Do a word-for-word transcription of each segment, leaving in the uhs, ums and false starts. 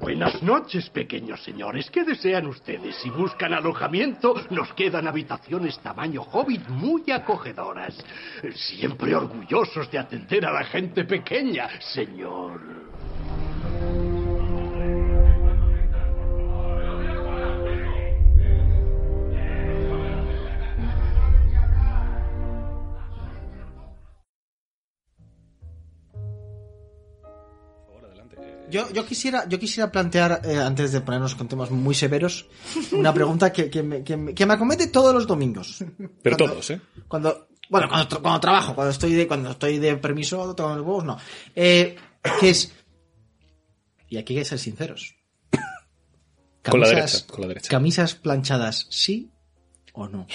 Buenas noches, pequeños señores. ¿Qué desean ustedes? Si buscan alojamiento, nos quedan habitaciones tamaño Hobbit muy acogedoras. Siempre orgullosos de atender a la gente pequeña, señor. Yo, yo quisiera yo quisiera plantear, eh, antes de ponernos con temas muy severos, una pregunta que, que, me, que, me, que me acomete todos los domingos. Pero cuando, todos, ¿eh? Cuando, bueno, cuando, tra- cuando trabajo, cuando estoy de cuando estoy de permiso, tocando los huevos, no. Eh, que es... Y aquí hay que ser sinceros. Camisas, con la derecha, con la derecha. ¿Camisas planchadas sí o no?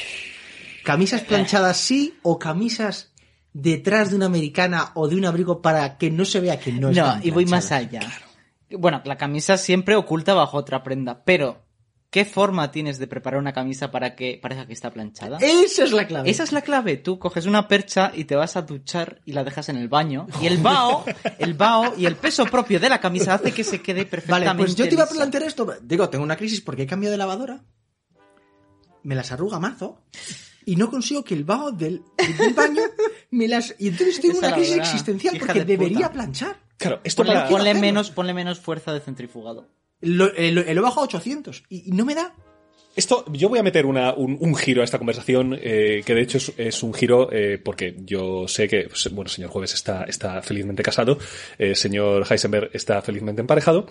¿Camisas planchadas sí o camisas... detrás de una americana o de un abrigo para que no se vea que no es planchada? No, y voy más allá. Claro. Bueno, la camisa siempre oculta bajo otra prenda, pero ¿qué forma tienes de preparar una camisa para que parezca que está planchada? Esa es la clave. Esa es la clave. Tú coges una percha y te vas a duchar y la dejas en el baño, y el vaho, el vaho y el peso propio de la camisa hace que se quede perfectamente. Vale, pues yo te iba a plantear esto. Digo, tengo una crisis porque he cambiado de lavadora. Me las arruga mazo. Y no consigo que el vaho del, del baño me las... Y entonces tengo esa una crisis verdad, existencial porque de debería puta. Planchar. Claro, esto ponle, para... ponle, menos, ponle menos fuerza de centrifugado. Lo, eh, lo, eh, lo bajo a ochocientos y, y no me da... Esto, yo voy a meter una, un, un giro a esta conversación, eh, que de hecho es, es un giro, eh, porque yo sé que, bueno, señor Jueves está, está felizmente casado, eh, señor Heisenberg está felizmente emparejado,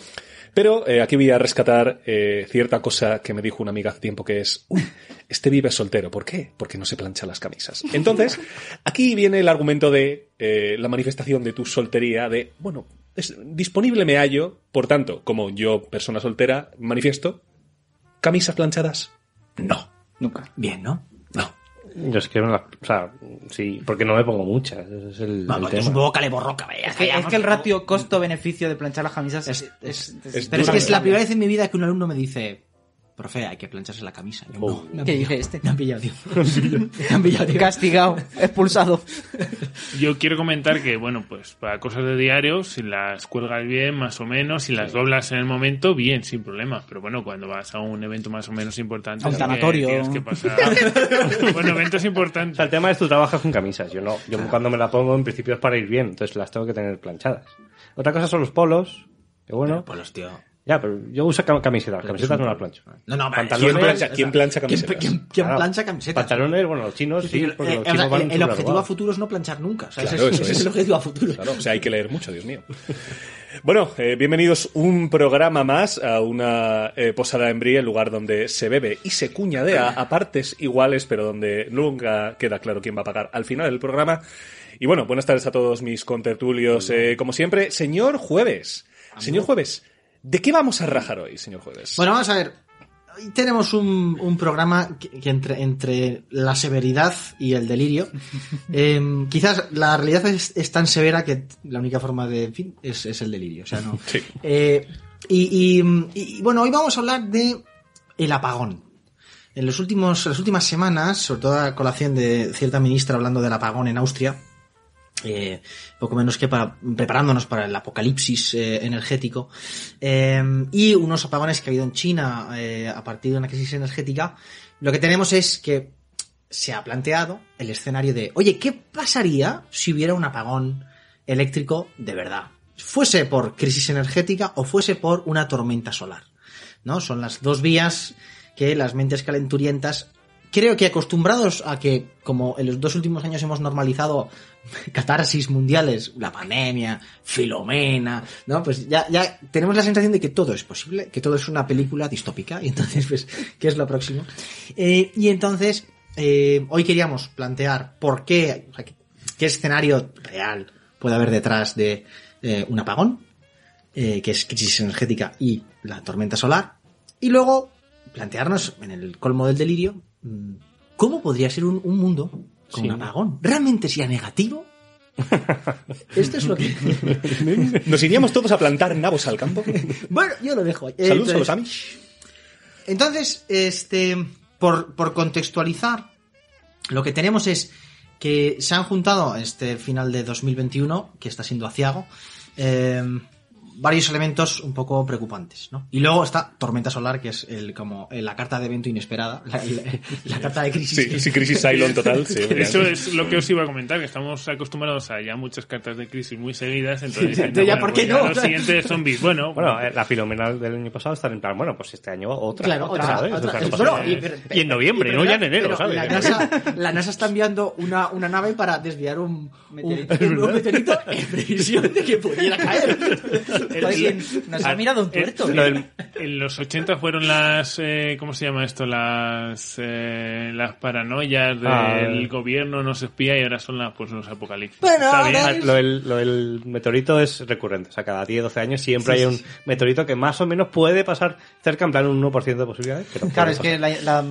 pero eh, aquí voy a rescatar eh, cierta cosa que me dijo una amiga hace tiempo, que es, uy, este vive soltero. ¿Por qué? Porque no se plancha las camisas. Entonces, aquí viene el argumento de eh, la manifestación de tu soltería, de, bueno, es, disponible me hallo, por tanto, como yo, persona soltera, manifiesto, ¿camisas planchadas? No. Nunca. Bien, ¿no? No. Yo es que, o sea, sí, porque no me pongo muchas. Es el, Vamos, el tema. Es un poco caleborroca. Es que, es que el ratio costo-beneficio de planchar las camisas es... es, es, es, es pero es que es la primera vez en mi vida que un alumno me dice, profe, hay que plancharse la camisa. Yo, oh. no, ¿Qué dije este? Me han pillado, tío. Me han pillado, tío. Castigado, expulsado. Yo quiero comentar que, bueno, pues para cosas de diario, si las cuelgas bien, más o menos, si las doblas en el momento, bien, sin problemas. Pero bueno, cuando vas a un evento más o menos importante... A un tanatorio. Tienes que pasar... Bueno, eventos importantes. El tema es tú trabajas con camisas. Yo no. Yo cuando me la pongo, en principio es para ir bien. Entonces las tengo que tener planchadas. Otra cosa son los polos. Que bueno... Pero polos, tío... Ya, pero yo uso camisetas. Camisetas no las plancho. No, no, pantalones. ¿Quién plancha, ¿quién plancha camisetas? ¿Quién, quién, quién plancha camisetas? Pantalones, bueno, los chinos sí. sí porque eh, los chinos van el el objetivo lugar. A futuro es no planchar nunca. O sea, claro, ese, eso ese es. es el objetivo a futuro. Claro, o sea, hay que leer mucho, Dios mío. Bueno, eh, bienvenidos un programa más a una eh, posada en Brie, el lugar donde se bebe y se cuñadea a partes iguales, pero donde nunca queda claro quién va a pagar al final del programa. Y bueno, buenas tardes a todos mis contertulios. Eh, como siempre, señor Jueves. Señor Jueves. ¿De qué vamos a rajar hoy, señor Jueves? Bueno, vamos a ver. Hoy tenemos un, un programa que, que entre, entre la severidad y el delirio. Eh, quizás la realidad es, es tan severa que la única forma de... En fin, es, es el delirio. O sea, no. Sí. Eh, y, y, y bueno, hoy vamos a hablar de el apagón. En los últimos, las últimas semanas, sobre todo a colación de cierta ministra hablando del apagón en Austria, Eh, poco menos que para preparándonos para el apocalipsis eh, energético eh, y unos apagones que ha habido en China eh, a partir de una crisis energética, lo que tenemos es que se ha planteado el escenario de, oye, ¿qué pasaría si hubiera un apagón eléctrico de verdad? Fuese por crisis energética o fuese por una tormenta solar, ¿no? Son las dos vías que las mentes calenturientas, creo que acostumbrados a que, como en los dos últimos años hemos normalizado catarsis mundiales, la pandemia, Filomena, ¿no? Pues ya, ya tenemos la sensación de que todo es posible, que todo es una película distópica, y entonces, pues, ¿qué es lo próximo? Eh, y entonces, eh, hoy queríamos plantear por qué, o sea, qué escenario real puede haber detrás de eh, un apagón, eh, que es crisis energética y la tormenta solar, y luego plantearnos, en el colmo del delirio, ¿cómo podría ser un, un mundo con sí. un apagón? ¿Realmente sería negativo? Esto es lo que... ¿Nos iríamos todos a plantar nabos al campo? Bueno, yo lo dejo ahí. Saludos a los Amish. Entonces, este, por, por contextualizar, lo que tenemos es que se han juntado este final de dos mil veintiuno, que está siendo aciago, eh, varios elementos un poco preocupantes, ¿no? Y luego está tormenta solar, que es el como la carta de evento inesperada, la, la, la carta de crisis. Sí, que... sí, crisis silent total. Sí, eso es lo que os iba a comentar, que estamos acostumbrados a ya muchas cartas de crisis muy seguidas, entonces... Sí, diciendo, ya, bueno, ¿por qué pues no? Los siguientes zombies, bueno... Bueno, la fenomenal del año pasado está en plan, bueno, pues este año otra, claro, otra, otra, otra, otra. Bueno, y, pero, y en noviembre, y, pero, no ya en enero, ¿sabes? La NASA, la NASA está enviando una, una nave para desviar un, un, un, un meteorito en previsión de que pudiera caer. El, nos ha mirado un tuerto. En los ochenta fueron las eh, ¿cómo se llama esto? Las eh, las paranoias del ah, gobierno nos espía, y ahora son las, pues, los apocalipsis. Bueno, es... lo, del, lo del meteorito es recurrente. O sea, cada diez doce años siempre sí, hay un sí. meteorito que más o menos puede pasar cerca, en plan un uno por ciento de posibilidades. Pero claro, es pasar. que la... la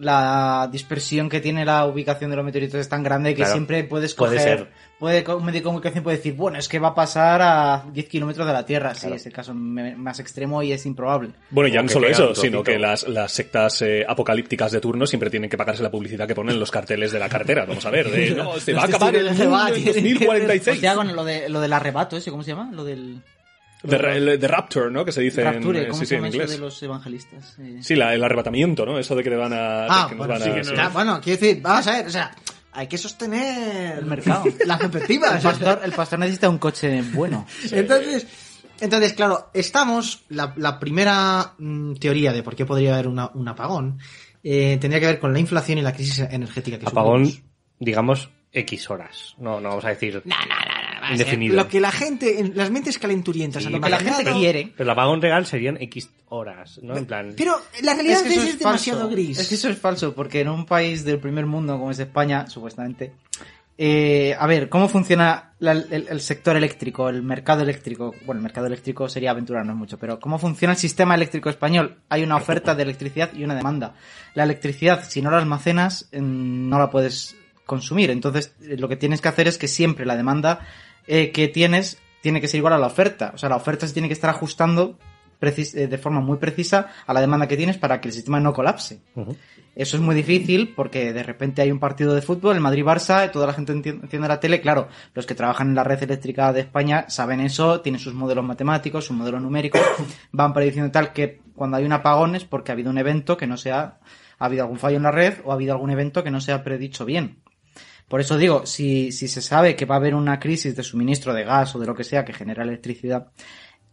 La dispersión que tiene la ubicación de los meteoritos es tan grande que claro, siempre puedes coger... Puede ser. Puede, un medio de comunicación puede decir, bueno, es que va a pasar a diez kilómetros de la Tierra. Claro. Sí, es el caso más extremo y es improbable. Bueno, ya no solo eso, sino que las, las sectas eh, apocalípticas de turno siempre tienen que pagarse la publicidad que ponen los carteles de la cartera. Vamos a ver, de, no, se va a acabar el mundo en dos mil cuarenta y seis. O sea, con lo, de, lo del arrebato ese, ¿cómo se llama? Lo del... De, de Rapture, ¿no? Que se dice Rapture, en, sí, sí, en inglés. Eso de los evangelistas. Eh. Sí, la, el arrebatamiento, ¿no? Eso de que te van a... Ah, que bueno, nos van sí, a, que no sí. claro, bueno, quiero decir, vamos a ver, o sea, hay que sostener el mercado, las perspectivas. El pastor, el pastor necesita un coche bueno. Sí. Entonces, entonces, claro, estamos... La, la primera mm, teoría de por qué podría haber una, un apagón eh, tendría que ver con la inflación y la crisis energética que Apagón, subimos. digamos, X horas. No, no vamos a decir... No, no, no. Indefinido. Lo que la gente, las mentes calenturientas, sí, a lo que la gente no, quiere. Pero el apagón real serían X horas, ¿no? En plan. Pero la realidad es, que eso es, es demasiado gris. Es que eso es falso, porque en un país del primer mundo como es España, supuestamente, eh, a ver, ¿cómo funciona la, el, el sector eléctrico, el mercado eléctrico? Bueno, el mercado eléctrico sería aventurarnos mucho, pero ¿cómo funciona el sistema eléctrico español? Hay una oferta de electricidad y una demanda. La electricidad, si no la almacenas, no la puedes consumir. Entonces, lo que tienes que hacer es que siempre la demanda Eh, que tienes tiene que ser igual a la oferta. O sea, la oferta se tiene que estar ajustando precis- de forma muy precisa a la demanda que tienes para que el sistema no colapse. Uh-huh. Eso es muy difícil porque de repente hay un partido de fútbol, el Madrid-Barça, toda la gente entiende la tele. Claro, los que trabajan en la red eléctrica de España saben eso, tienen sus modelos matemáticos, sus modelos numéricos, van prediciendo tal que cuando hay un apagón es porque ha habido un evento que no sea... Ha habido algún fallo en la red o ha habido algún evento que no se ha predicho bien. Por eso digo, si, si se sabe que va a haber una crisis de suministro de gas o de lo que sea que genera electricidad,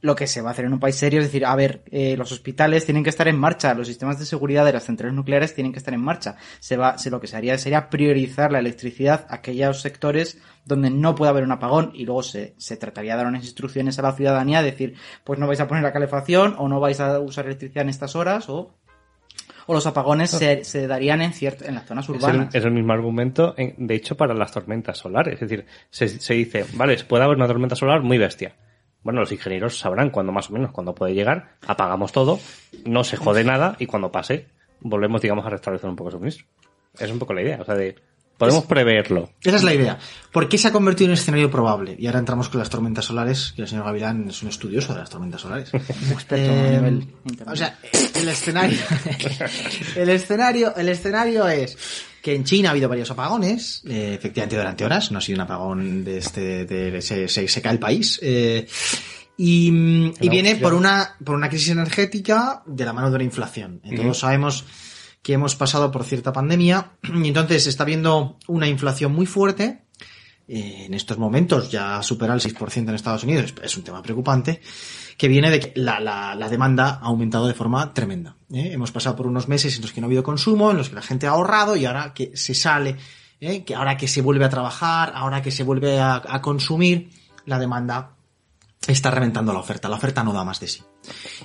lo que se va a hacer en un país serio es decir, a ver, eh, los hospitales tienen que estar en marcha, los sistemas de seguridad de las centrales nucleares tienen que estar en marcha. Se va, se, lo que se haría sería priorizar la electricidad a aquellos sectores donde no puede haber un apagón y luego se, se trataría de dar unas instrucciones a la ciudadanía, de decir, pues no vais a poner la calefacción o no vais a usar electricidad en estas horas o... O los apagones se, se darían en cierto, en las zonas urbanas. Es el, es el mismo argumento, en, de hecho, para las tormentas solares. Es decir, se, se dice, vale, puede haber una tormenta solar muy bestia. Bueno, los ingenieros sabrán cuándo más o menos, cuándo puede llegar, apagamos todo, no se jode nada y cuando pase, volvemos, digamos, a restablecer un poco el suministro. Es un poco la idea, o sea, de... Podemos preverlo. Esa es la idea. ¿Por qué se ha convertido en un escenario probable? Y ahora entramos con las tormentas solares, que el señor Gavilán es un estudioso de las tormentas solares. Experto a nivel internacional. O sea, el escenario, el escenario, el escenario es que en China ha habido varios apagones, eh, efectivamente durante horas, no ha sido un apagón de este, de, de se, se, se cae el país, eh, y, y viene por una, por una crisis energética de la mano de la inflación. Entonces sabemos que hemos pasado por cierta pandemia y entonces se está viendo una inflación muy fuerte. Eh, en estos momentos ya supera el seis por ciento en Estados Unidos. Es un tema preocupante que viene de que la, la, la demanda ha aumentado de forma tremenda. ¿eh? Hemos pasado por unos meses en los que no ha habido consumo, en los que la gente ha ahorrado y ahora que se sale, ¿eh? que ahora que se vuelve a trabajar, ahora que se vuelve a, a consumir, la demanda está reventando la oferta. La oferta no da más de sí.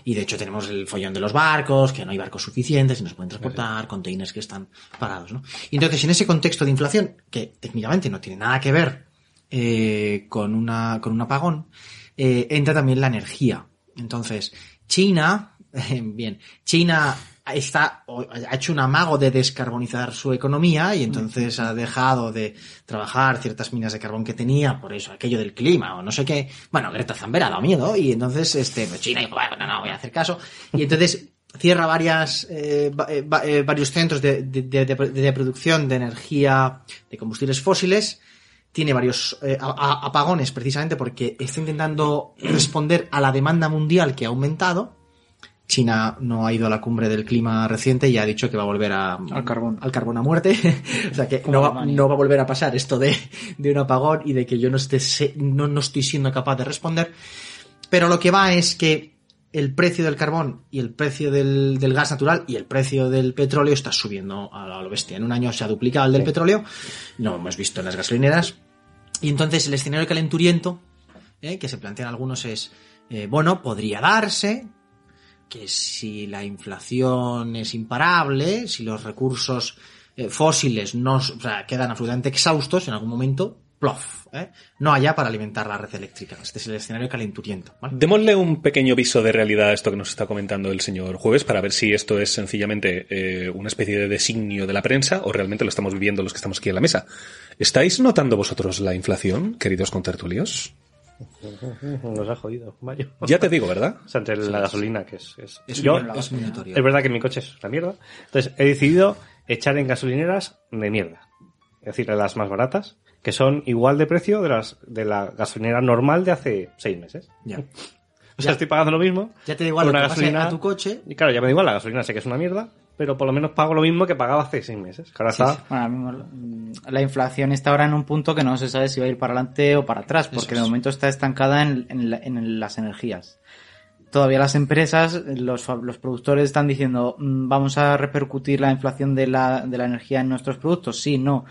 Y de hecho tenemos el follón de los barcos, que no hay barcos suficientes y no se pueden transportar, containers que están parados, ¿no? Y entonces en ese contexto de inflación, que técnicamente no tiene nada que ver eh, con una con un apagón, eh, entra también la energía. Entonces, China, eh, bien, China está ha hecho un amago de descarbonizar su economía y entonces ha dejado de trabajar ciertas minas de carbón que tenía, por eso aquello del clima o no sé qué. Bueno, Greta Thunberg ha dado miedo y entonces este pues China dijo, bueno, no, voy a hacer caso. Y entonces cierra varias eh, va, eh, varios centros de, de, de, de, de producción de energía de combustibles fósiles. Tiene varios eh, a, a, apagones precisamente porque está intentando responder a la demanda mundial que ha aumentado. China no ha ido a la cumbre del clima reciente y ha dicho que va a volver a, al carbón al carbón a muerte. O sea que no va, no va a volver a pasar esto de, de un apagón y de que yo no, esté, no, no estoy siendo capaz de responder. Pero lo que va es que el precio del carbón y el precio del, del gas natural y el precio del petróleo está subiendo a lo bestia. En un año se ha duplicado el del sí. petróleo, lo hemos visto en las gasolineras. Y entonces el escenario calenturiento eh, que se plantean algunos es, eh, bueno, podría darse que si la inflación es imparable, si los recursos eh, fósiles no, o sea, quedan absolutamente exhaustos en algún momento, plof, ¿eh? no haya para alimentar la red eléctrica. Este es el escenario calenturiento, ¿vale? Démosle un pequeño viso de realidad a esto que nos está comentando el señor Jueves para ver si esto es sencillamente eh, una especie de designio de la prensa o realmente lo estamos viviendo los que estamos aquí en la mesa. ¿Estáis notando vosotros la inflación, queridos contertulios? Nos ha jodido, Mario. Ya te digo, ¿verdad? O sea, entre sí, la sí. gasolina, que es... Es, es, yo, es, es verdad que mi coche es la mierda. Entonces, he decidido echar en gasolineras de mierda. Es decir, las más baratas, que son igual de precio de las de la gasolinera normal de hace seis meses. Ya. O sea, ya. estoy pagando lo mismo. Ya te da igual lo que gasolina, a tu coche. Y claro, ya me da igual, la gasolina sé que es una mierda, pero por lo menos pago lo mismo que pagaba hace seis meses. Ahora sí, está... sí. Bueno, la inflación está ahora en un punto que no se sabe si va a ir para adelante o para atrás, porque es. de momento está estancada en, en, la, en las energías. Todavía las empresas, los, los productores están diciendo, ¿vamos a repercutir la inflación de la, de la energía en nuestros productos? Sí, no.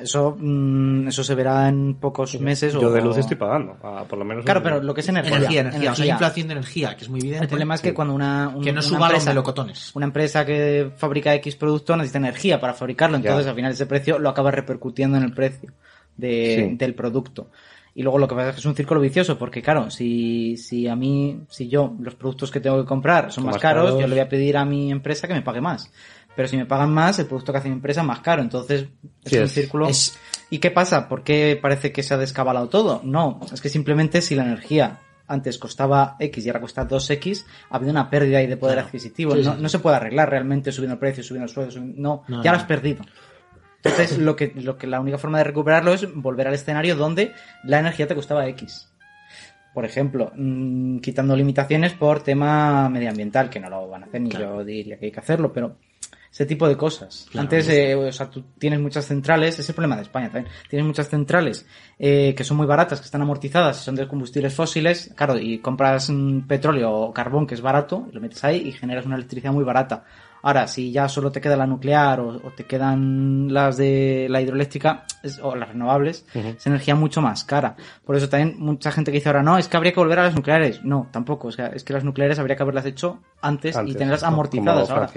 Eso mmm, eso se verá en pocos yo, meses. Yo o, de luz estoy pagando, a, por lo menos. Claro, pero lo que es energía. Energía, energía. energía. O sea, hay inflación de energía, que es muy evidente. El problema es que sí. cuando una, un, que no una suba empresa... Los una empresa que fabrica X producto necesita energía para fabricarlo, entonces ya. al final ese precio lo acaba repercutiendo en el precio de, sí. del producto. Y luego lo que pasa es que es un círculo vicioso, porque claro, si si a mí, si yo, los productos que tengo que comprar son más, más caros, caros, yo le voy a pedir a mi empresa que me pague más. Pero si me pagan más, el producto que hace mi empresa es más caro. Entonces, es sí, un círculo. Es... ¿Y qué pasa? ¿Por qué parece que se ha descabalado todo? No, es que simplemente si la energía antes costaba X y ahora cuesta dos X, ha habido una pérdida ahí de poder claro. adquisitivo. Sí, no, sí. no se puede arreglar realmente subiendo el precio, subiendo el sueldo. Subiendo... No, no, ya no. lo has perdido. Entonces, lo que, lo que la única forma de recuperarlo es volver al escenario donde la energía te costaba X. Por ejemplo, mmm, quitando limitaciones por tema medioambiental, que no lo van a hacer, ni claro. yo diría que hay que hacerlo, pero... Ese tipo de cosas. Claro, Antes, eh, o sea, tú tienes muchas centrales, ese es el problema de España también, tienes muchas centrales eh, que son muy baratas, que están amortizadas, son de combustibles fósiles, claro, y compras mm, petróleo o carbón que es barato, lo metes ahí y generas una electricidad muy barata. Ahora, si ya solo te queda la nuclear o, o te quedan las de la hidroeléctrica es, o las renovables, uh-huh. es energía mucho más cara. Por eso también mucha gente que dice ahora, no, es que habría que volver a las nucleares. No, tampoco, es que, es que las nucleares habría que haberlas hecho antes, antes y tenerlas amortizadas ahora.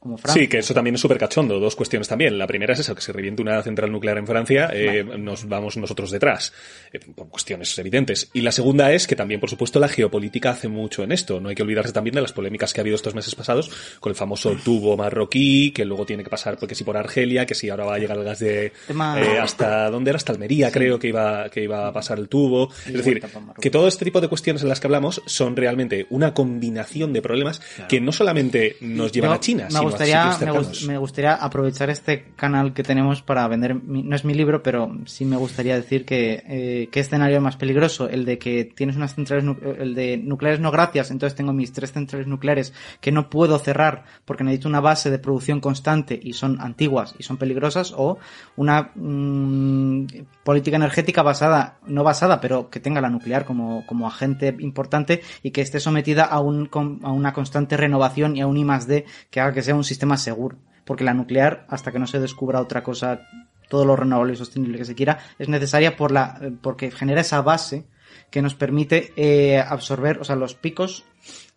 Como Francia. Sí, que eso también es súper cachondo. Dos cuestiones también. La primera es eso, que se reviente una central nuclear en Francia, eh, vale. nos vamos nosotros detrás, eh, por cuestiones evidentes. Y la segunda es que también, por supuesto, la geopolítica hace mucho en esto. No hay que olvidarse también de las polémicas que ha habido estos meses pasados con el famoso tubo marroquí, que luego tiene que pasar porque si por Argelia, que si ahora va a llegar el gas de... Eh, hasta ¿dónde era? Hasta Almería, sí. creo que iba que iba a pasar el tubo. Y es decir, que todo este tipo de cuestiones en las que hablamos son realmente una combinación de problemas claro. que no solamente nos llevan no, a China, no, Me gustaría, me, gust- me gustaría aprovechar este canal que tenemos para vender, mi, no es mi libro, pero sí me gustaría decir que eh, ¿qué escenario es más peligroso? El de que tienes unas centrales, nu- el de nucleares no gracias, entonces tengo mis tres centrales nucleares que no puedo cerrar porque necesito una base de producción constante y son antiguas y son peligrosas, o una mmm, política energética basada, no basada, pero que tenga la nuclear como, como agente importante y que esté sometida a, un, a una constante renovación y a un I más D que haga que sea un sistema seguro, porque la nuclear, hasta que no se descubra otra cosa, todo lo renovable y sostenible que se quiera, es necesaria por la, porque genera esa base que nos permite eh, absorber, o sea, los picos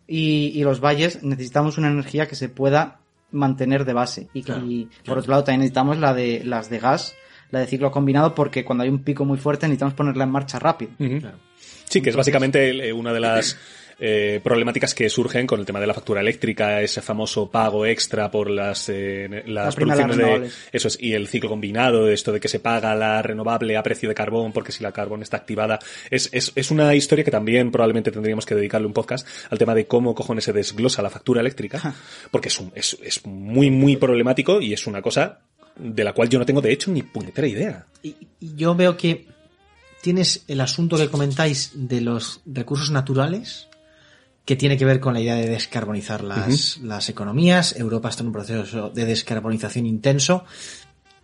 y, y los valles. Necesitamos una energía que se pueda mantener de base y, claro, y claro. por otro lado también necesitamos la de las de gas, la de ciclo combinado, porque cuando hay un pico muy fuerte necesitamos ponerla en marcha rápido. Uh-huh. Claro. Sí, que es básicamente una de las eh, problemáticas que surgen con el tema de la factura eléctrica, ese famoso pago extra por las, eh, las la producciones de, de eso es, y el ciclo combinado, esto de que se paga la renovable a precio de carbón porque si la carbón está activada, es, es, es una historia que también probablemente tendríamos que dedicarle un podcast al tema de cómo cojones se desglosa la factura eléctrica, porque es, un, es, es muy, muy problemático y es una cosa de la cual yo no tengo de hecho ni puñetera idea. Y, y yo veo que tienes el asunto que comentáis de los recursos naturales, que tiene que ver con la idea de descarbonizar las, uh-huh. las economías. Europa está en un proceso de descarbonización intenso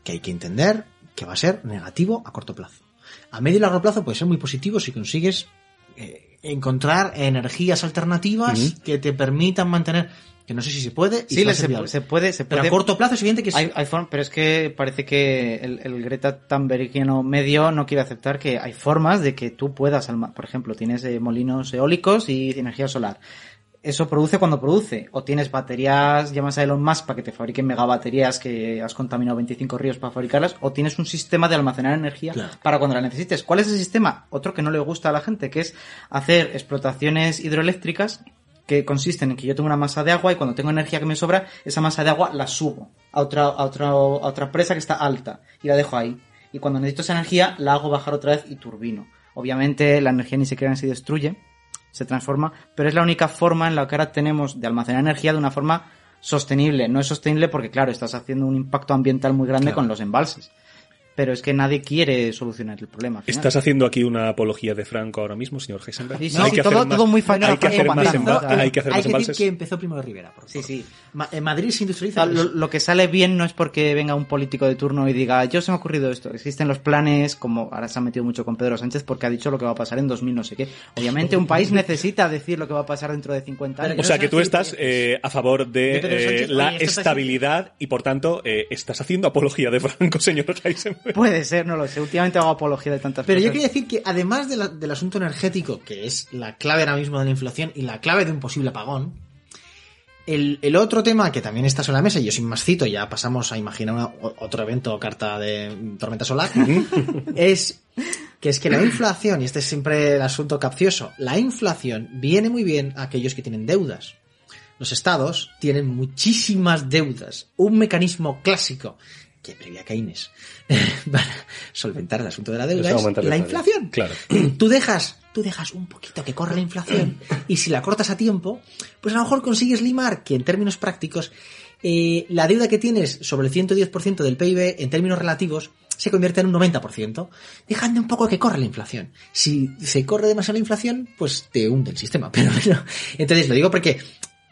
que hay que entender que va a ser negativo a corto plazo. A medio y largo plazo puede ser muy positivo si consigues eh, encontrar energías alternativas uh-huh. que te permitan mantener... Que no sé si se puede. Y sí, se, se, se puede, se puede. Pero a corto plazo es evidente que sí. Hay, hay forma, pero es que parece que el, el Greta Thunbergiano medio no quiere aceptar que hay formas de que tú puedas, por ejemplo, tienes eh, molinos eólicos y energía solar. Eso produce cuando produce. O tienes baterías, llamas a Elon Musk para que te fabriquen megabaterías que has contaminado veinticinco ríos para fabricarlas. O tienes un sistema de almacenar energía claro. para cuando la necesites. ¿Cuál es el sistema? Otro que no le gusta a la gente, que es hacer explotaciones hidroeléctricas que consisten en que yo tengo una masa de agua y cuando tengo energía que me sobra, esa masa de agua la subo a otra, a otra, a otra presa que está alta y la dejo ahí. Y cuando necesito esa energía, la hago bajar otra vez y turbino. Obviamente la energía ni se crea ni se destruye, se transforma, pero es la única forma en la que ahora tenemos de almacenar energía de una forma sostenible. No es sostenible porque, claro, estás haciendo un impacto ambiental muy grande claro. con los embalses. Pero es que nadie quiere solucionar el problema. ¿Estás haciendo aquí una apología de Franco ahora mismo, señor Heisenberg? Sí, sí, no, hay sí, que todo, hacer todo más, muy fan. Hay, hay que hacer más embalses. Hay que hacer más embalses. Hay que decir que empezó Primo de Rivera. Por sí, sí. Ma- en Madrid se industrializa. Lo, lo que sale bien no es porque venga un político de turno y diga, yo se me ha ocurrido esto. Existen los planes, como ahora se ha metido mucho con Pedro Sánchez porque ha dicho lo que va a pasar en dos mil no sé qué. Obviamente un país necesita decir lo que va a pasar dentro de cincuenta años. O sea que tú estás eh, a favor de, de Sánchez, eh, la oye, estabilidad y por tanto eh, estás haciendo apología de Franco, señor Heisenberg. Puede ser, no lo sé. Últimamente hago apología de tantas pero cosas. Pero yo quería decir que además de la, del asunto energético, que es la clave ahora mismo de la inflación y la clave de un posible apagón, el, el otro tema que también está sobre la mesa, y yo sin más cito, ya pasamos a imaginar una, otro evento o carta de tormenta solar, es que es que la inflación, y este es siempre el asunto capcioso, la inflación viene muy bien a aquellos que tienen deudas. Los estados tienen muchísimas deudas. Un mecanismo clásico que previa Keynes para solventar el asunto de la deuda es la, la inflación. Claro. Tú dejas, tú dejas un poquito que corra la inflación y si la cortas a tiempo, pues a lo mejor consigues limar que en términos prácticos eh, la deuda que tienes sobre el ciento diez por ciento del P I B en términos relativos se convierte en un noventa por ciento, dejando un poco que corra la inflación. Si se corre demasiado la inflación, pues te hunde el sistema. Pero bueno, entonces lo digo porque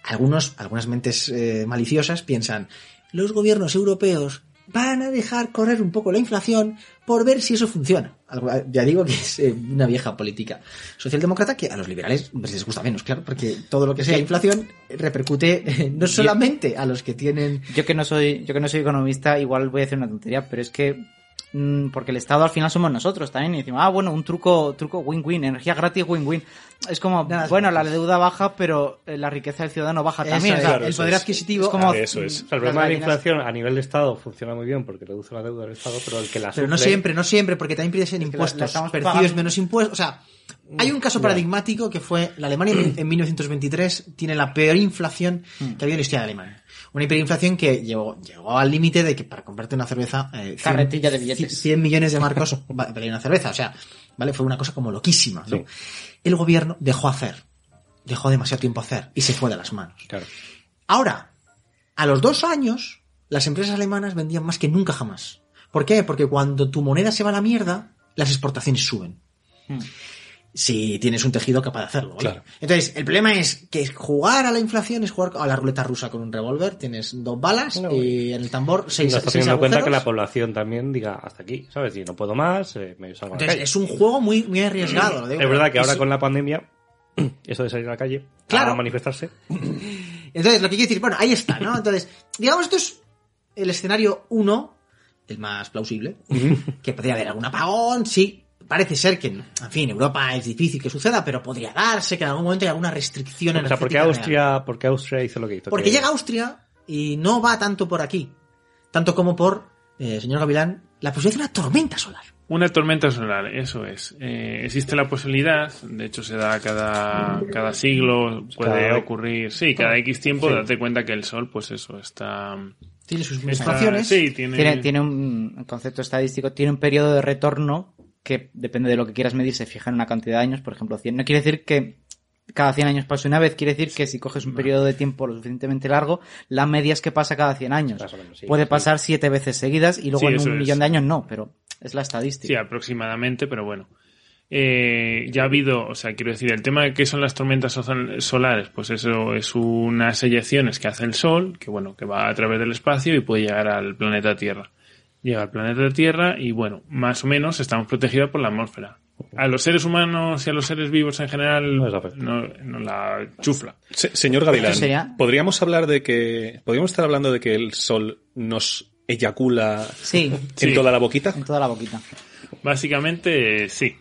algunos, algunas mentes eh, maliciosas piensan, los gobiernos europeos van a dejar correr un poco la inflación por ver si eso funciona. Ya digo que es una vieja política socialdemócrata que a los liberales les gusta menos, claro, porque todo lo que sea inflación repercute no solamente a los que tienen... Yo que no soy, yo que no soy economista, igual voy a hacer una tontería, pero es que... porque el Estado al final somos nosotros también y decimos, ah, bueno, un truco truco win-win, energía gratis win-win, es como nada, bueno, la deuda baja pero la riqueza del ciudadano baja también, es, claro, o sea, el poder es, adquisitivo es como, eso es. O sea, el problema de la inflación a nivel de Estado funciona muy bien porque reduce la deuda del Estado, pero el que la sufre... Pero no siempre, no siempre, porque también pides en impuestos, la, la percibes menos impuestos, o sea, hay un caso paradigmático que fue la Alemania en mil novecientos veintitrés tiene la peor inflación que ha habido en la historia de Alemania. Una hiperinflación que llegó, llegó al límite de que para comprarte una cerveza... Eh, carretilla de billetes. cien millones de marcos valía una cerveza. O sea, vale, fue una cosa como loquísima, ¿no? Sí. El gobierno dejó hacer. Dejó demasiado tiempo hacer. Y se fue de las manos. Claro. Ahora, a los dos años, las empresas alemanas vendían más que nunca jamás. ¿Por qué? Porque cuando tu moneda se va a la mierda, las exportaciones suben. Hmm. Si tienes un tejido capaz de hacerlo, ¿vale? Claro. Entonces, el problema es que jugar a la inflación es jugar a la ruleta rusa con un revólver. Tienes dos balas no, y en el tambor seis agujeros. No estás teniendo cuenta que la población también diga hasta aquí, ¿sabes? Si no puedo más, eh, me salgo a la Entonces, calle. Es un juego muy, muy arriesgado. Lo digo, es verdad que ahora sí. Con la pandemia, eso de salir a la calle, claro, a manifestarse. Entonces, lo que quiero decir, bueno, ahí está, ¿no? Entonces, digamos, esto es el escenario uno, el más plausible, que podría haber algún apagón, sí. Parece ser que, en fin, Europa es difícil que suceda, pero podría darse que en algún momento haya alguna restricción energética. O sea, ¿por qué Austria, ¿por qué Austria hizo lo que hizo? Porque que... llega Austria y no va tanto por aquí, tanto como por, eh, señor Gavilán, la posibilidad de una tormenta solar. Una tormenta solar, eso es. Eh, existe la posibilidad, de hecho se da cada, cada siglo, puede cada... ocurrir, sí, cada X tiempo, sí. Date cuenta que el Sol, pues eso, está... Tiene sus fluctuaciones, sí, tiene... Tiene, tiene un concepto estadístico, tiene un periodo de retorno que, depende de lo que quieras medir, se fija en una cantidad de años, por ejemplo, cien. No quiere decir que cada cien años pase una vez, quiere decir que si coges un periodo de tiempo lo suficientemente largo, la media es que pasa cada cien años. Más o menos, sí, puede pasar sí. siete veces seguidas y luego sí, en un millón es. de años no, pero es la estadística. Sí, aproximadamente, pero bueno. Eh, ya ha habido, o sea, quiero decir, el tema de qué son las tormentas solares, pues eso es unas eyecciones que hace el Sol, que bueno, que va a través del espacio y puede llegar al planeta Tierra. Llega al planeta Tierra y bueno, más o menos estamos protegidos por la atmósfera. A los seres humanos y a los seres vivos en general no, no, no la chufla. Se, señor Gavilán, podríamos hablar de que podríamos estar hablando de que el Sol nos eyacula sí. en sí. toda la boquita. En toda la boquita. Básicamente sí.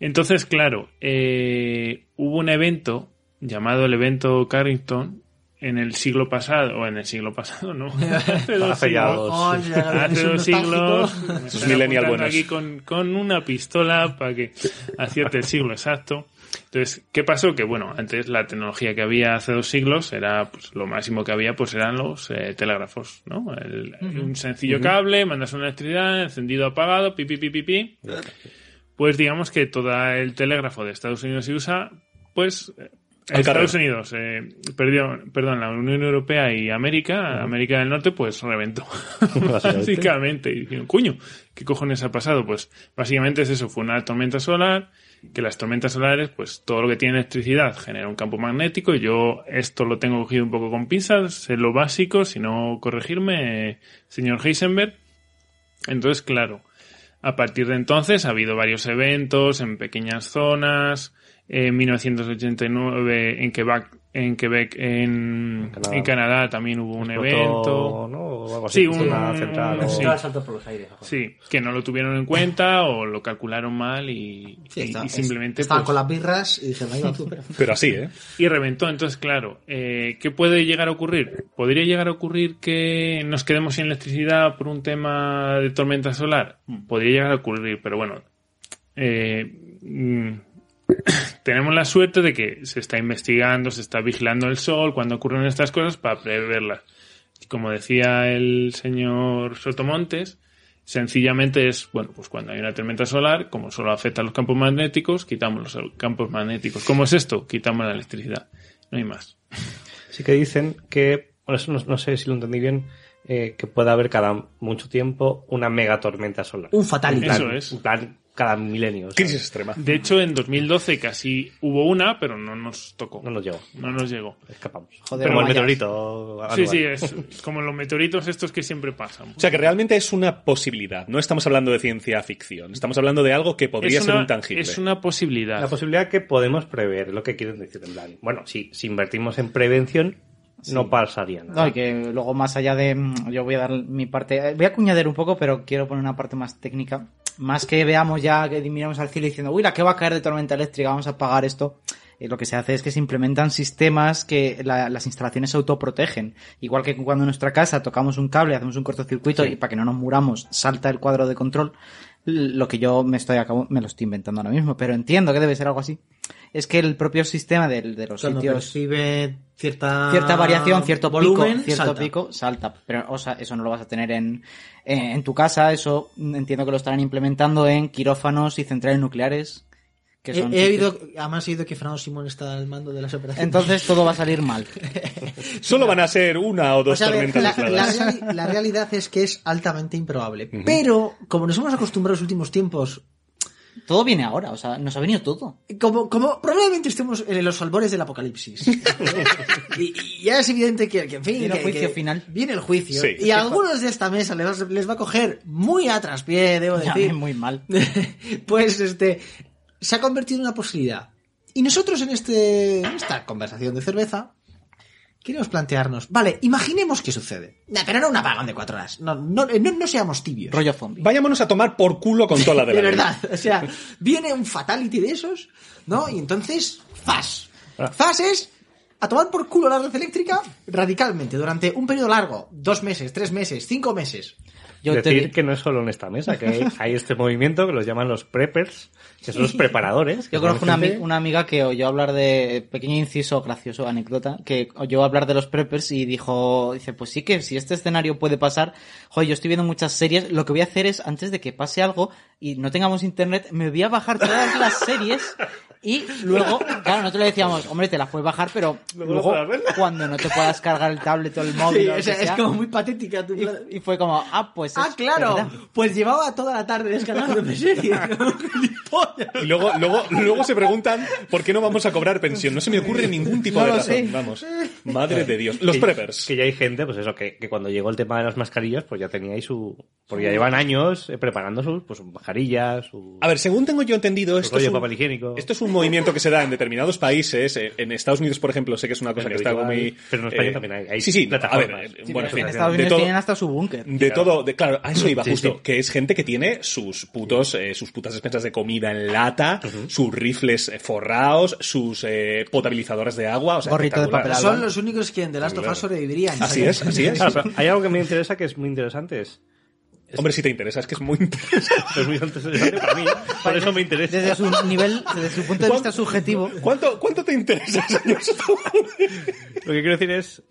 Entonces, claro, eh, hubo un evento llamado el evento Carrington en el siglo pasado, o en el siglo pasado, ¿no? Hace dos siglos. Oh, ya, hace dos siglos. Esos millennial buenos. Aquí con, con una pistola para que acierte el siglo exacto. Entonces, ¿qué pasó? Que bueno, antes la tecnología que había hace dos siglos era, pues lo máximo que había, pues eran los eh, telégrafos, ¿no? El, uh-huh. Un sencillo uh-huh. cable, mandas una electricidad, encendido, apagado, pi, pi, pi, pi, pi. Pues digamos que todo el telégrafo de Estados Unidos y U S A, pues... Al Estados carrer. Unidos, eh, perdió, perdón, la Unión Europea y América, uh-huh. América del Norte, pues reventó. Básicamente. Y dijeron, cuño, ¿qué cojones ha pasado? Pues básicamente es eso, fue una tormenta solar, que las tormentas solares, pues todo lo que tiene electricidad genera un campo magnético. Yo esto lo tengo cogido un poco con pinzas, es lo básico, si no corregirme, eh, señor Heisenberg. Entonces, claro, a partir de entonces ha habido varios eventos en pequeñas zonas... En mil novecientos ochenta y nueve en Quebec, en Quebec, en Canadá, en Canadá también hubo un explotó, evento, ¿no? O algo así, sí, un, central, o... sí. saltó por los aires, sí, que no lo tuvieron en cuenta o lo calcularon mal y, sí, está, y, y simplemente estaban pues, con las birras y dijeron, ahí va tú, pero... pero así, ¿eh? Y reventó, entonces claro, eh, ¿qué puede llegar a ocurrir? ¿Podría llegar a ocurrir que nos quedemos sin electricidad por un tema de tormenta solar? Podría llegar a ocurrir, pero bueno, eh, mmm, tenemos la suerte de que se está investigando, se está vigilando el Sol cuando ocurren estas cosas para preverlas. Como decía el señor Sotomontes, sencillamente es, bueno, pues cuando hay una tormenta solar, como solo afecta a los campos magnéticos, quitamos los campos magnéticos. ¿Cómo es esto? Quitamos la electricidad. No hay más. Sí que dicen que, bueno, eso no, no sé si lo entendí bien, eh, que puede haber cada mucho tiempo una mega tormenta solar. Un fatality. Eso es. Un plan... Cada milenio. Crisis extrema. De hecho, en dos mil doce casi hubo una, pero no nos tocó. No nos llegó. No nos llegó. Escapamos. Joder, como el meteorito. Anual. Sí, sí, es como los meteoritos estos que siempre pasan. O sea, que realmente es una posibilidad. No estamos hablando de ciencia ficción. Estamos hablando de algo que podría una, ser un tangible. Es una posibilidad. La posibilidad que podemos prever, lo que quieren decir en plan. Bueno, sí, si invertimos en prevención... Sí. No pasaría nada. No, y que luego más allá de... Yo voy a dar mi parte... Voy a acuñader un poco, pero quiero poner una parte más técnica. Más que veamos ya, que miramos al cielo diciendo, uy, la que va a caer de tormenta eléctrica, vamos a apagar esto. Eh, lo que se hace es que se implementan sistemas que la, las instalaciones se autoprotegen. Igual que cuando en nuestra casa tocamos un cable, hacemos un cortocircuito sí. y para que no nos muramos, salta el cuadro de control. Lo que yo me estoy acabo, me lo estoy inventando ahora mismo, pero entiendo que debe ser algo así. Es que el propio sistema de, de los cuando sitios... Recibe cierta... Cierta variación, cierto volumen, pico, cierto salta. pico, salta. Pero, o sea, eso no lo vas a tener en, en, en tu casa, eso entiendo que lo estarán implementando en quirófanos y centrales nucleares. Que son he, he oído, además he oído que Fernando Simón está al mando de las operaciones. Entonces todo va a salir mal. Solo van a ser una o dos o sea, tormentas la, la, la realidad es que es altamente improbable. Uh-huh. Pero, como nos hemos acostumbrado en los últimos tiempos... Todo viene ahora, o sea, nos ha venido todo. Como, como probablemente estemos en los albores del apocalipsis. y, y ya es evidente que, que en fin... Viene el juicio final. Viene el juicio. Sí. Y a algunos de esta mesa les, les va a coger muy a traspié, debo ya decir. Muy mal. Pues este... se ha convertido en una posibilidad. Y nosotros en este en esta conversación de cerveza queremos plantearnos, vale, imaginemos qué sucede. Nah, pero no un apagón de cuatro horas. No, no, no, no seamos tibios. Rollo zombie. Vayámonos a tomar por culo con toda la de la De verdad. O sea, viene un fatality de esos, ¿no? Y entonces, ¡zas! ¡Zas es! A tomar por culo la red eléctrica radicalmente durante un periodo largo. Dos meses, tres meses, cinco meses. Yo decir te... que no es solo en esta mesa, que hay, hay este movimiento que los llaman los preppers, que son los preparadores. Yo conozco una, una amiga que oyó hablar de, pequeño inciso, gracioso, anécdota, que oyó hablar de los preppers y dijo, dice, pues sí que si este escenario puede pasar, joder, yo estoy viendo muchas series, lo que voy a hacer es, antes de que pase algo y no tengamos internet, me voy a bajar todas las series y luego, claro, nosotros le decíamos, hombre, te las puedes bajar, pero luego, cuando no te puedas cargar el tablet o el móvil. Sí, o sea, es como muy patética tu plan. Y, y fue como, ah, pues Ah, claro, verdad. Pues llevaba toda la tarde descargándome series. Y luego, luego, luego se preguntan por qué no vamos a cobrar pensión. No se me ocurre ningún tipo no de razón. Sé. Vamos, madre de Dios. Los que, preppers. Que ya hay gente, pues eso, que, que cuando llegó el tema de las mascarillas, pues ya teníais su... Porque ya llevan años preparando sus, pues, sus mascarillas, su... A ver, según tengo yo entendido, esto es, un, papel higiénico. Esto es un movimiento que se da en determinados países. En Estados Unidos, por ejemplo, sé que es una cosa pero que está muy... Pero en España eh, también hay, hay sí, sí, plataformas. A ver, sí, bueno, en fin, Estados Unidos todo, tienen hasta su búnker. De claro. todo... De, claro, a eso iba justo, sí, sí. Que es gente que tiene sus putos, eh, sus putas despensas de comida en lata, uh-huh. sus rifles forrados, sus eh, potabilizadores de agua, o sea, gorrito de papel. Son los únicos que en The Last of Us sobrevivirían. Así es, así es. Claro, hay algo que me interesa que es muy interesante, es... Hombre, si te interesa, es que es muy interesante. Es muy interesante para mí. Por eso me interesa. Desde su nivel, desde su punto de vista subjetivo. ¿Cuánto, cuánto te interesa, señor? Lo que quiero decir es...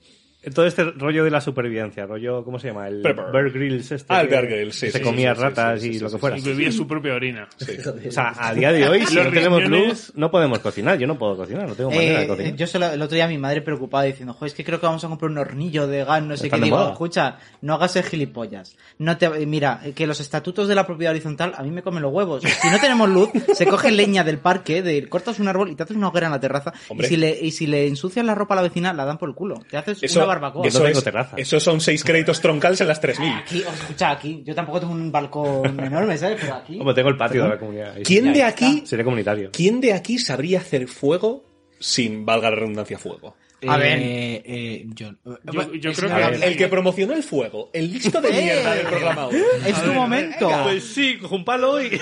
Todo este rollo de la supervivencia, rollo, ¿cómo se llama? El Pepper. Bear Grylls este. Ah, el Bear Grylls, sí. Se sí, comía sí, ratas sí, sí, y sí, lo que fuera. Y bebía su propia orina. Sí. O sea, a día de hoy, si no tenemos luz, no podemos cocinar. Yo no puedo cocinar, no tengo eh, manera de cocinar. Yo solo, el otro día mi madre preocupada diciendo, joder, es que creo que vamos a comprar un hornillo de gas, no sé qué. Digo, moda. Escucha, no hagas el gilipollas. No te, mira, que los estatutos de la propiedad horizontal a mí me comen los huevos. Si no tenemos luz, se coge leña del parque, de ir, cortas un árbol y te haces una hoguera en la terraza. Y si, le, y si le ensucias la ropa a la vecina, la dan por el culo. Te haces Eso, una barbacoa. Eso, no tengo terraza. Eso son seis créditos troncales en las tres mil. Aquí, escucha, aquí. Yo tampoco tengo un balcón enorme, ¿sabes? Pero aquí... Como tengo el patio ¿Tengo? de la comunidad. ¿Quién de aquí... Seré comunitario. ¿Quién de aquí sabría hacer fuego sin, valga la redundancia, fuego? A eh, ver... Eh, yo, yo, yo creo que... Ver, el que promocionó el fuego. El listo de mierda del programa. Es su momento. Venga. Pues sí, coge un palo y...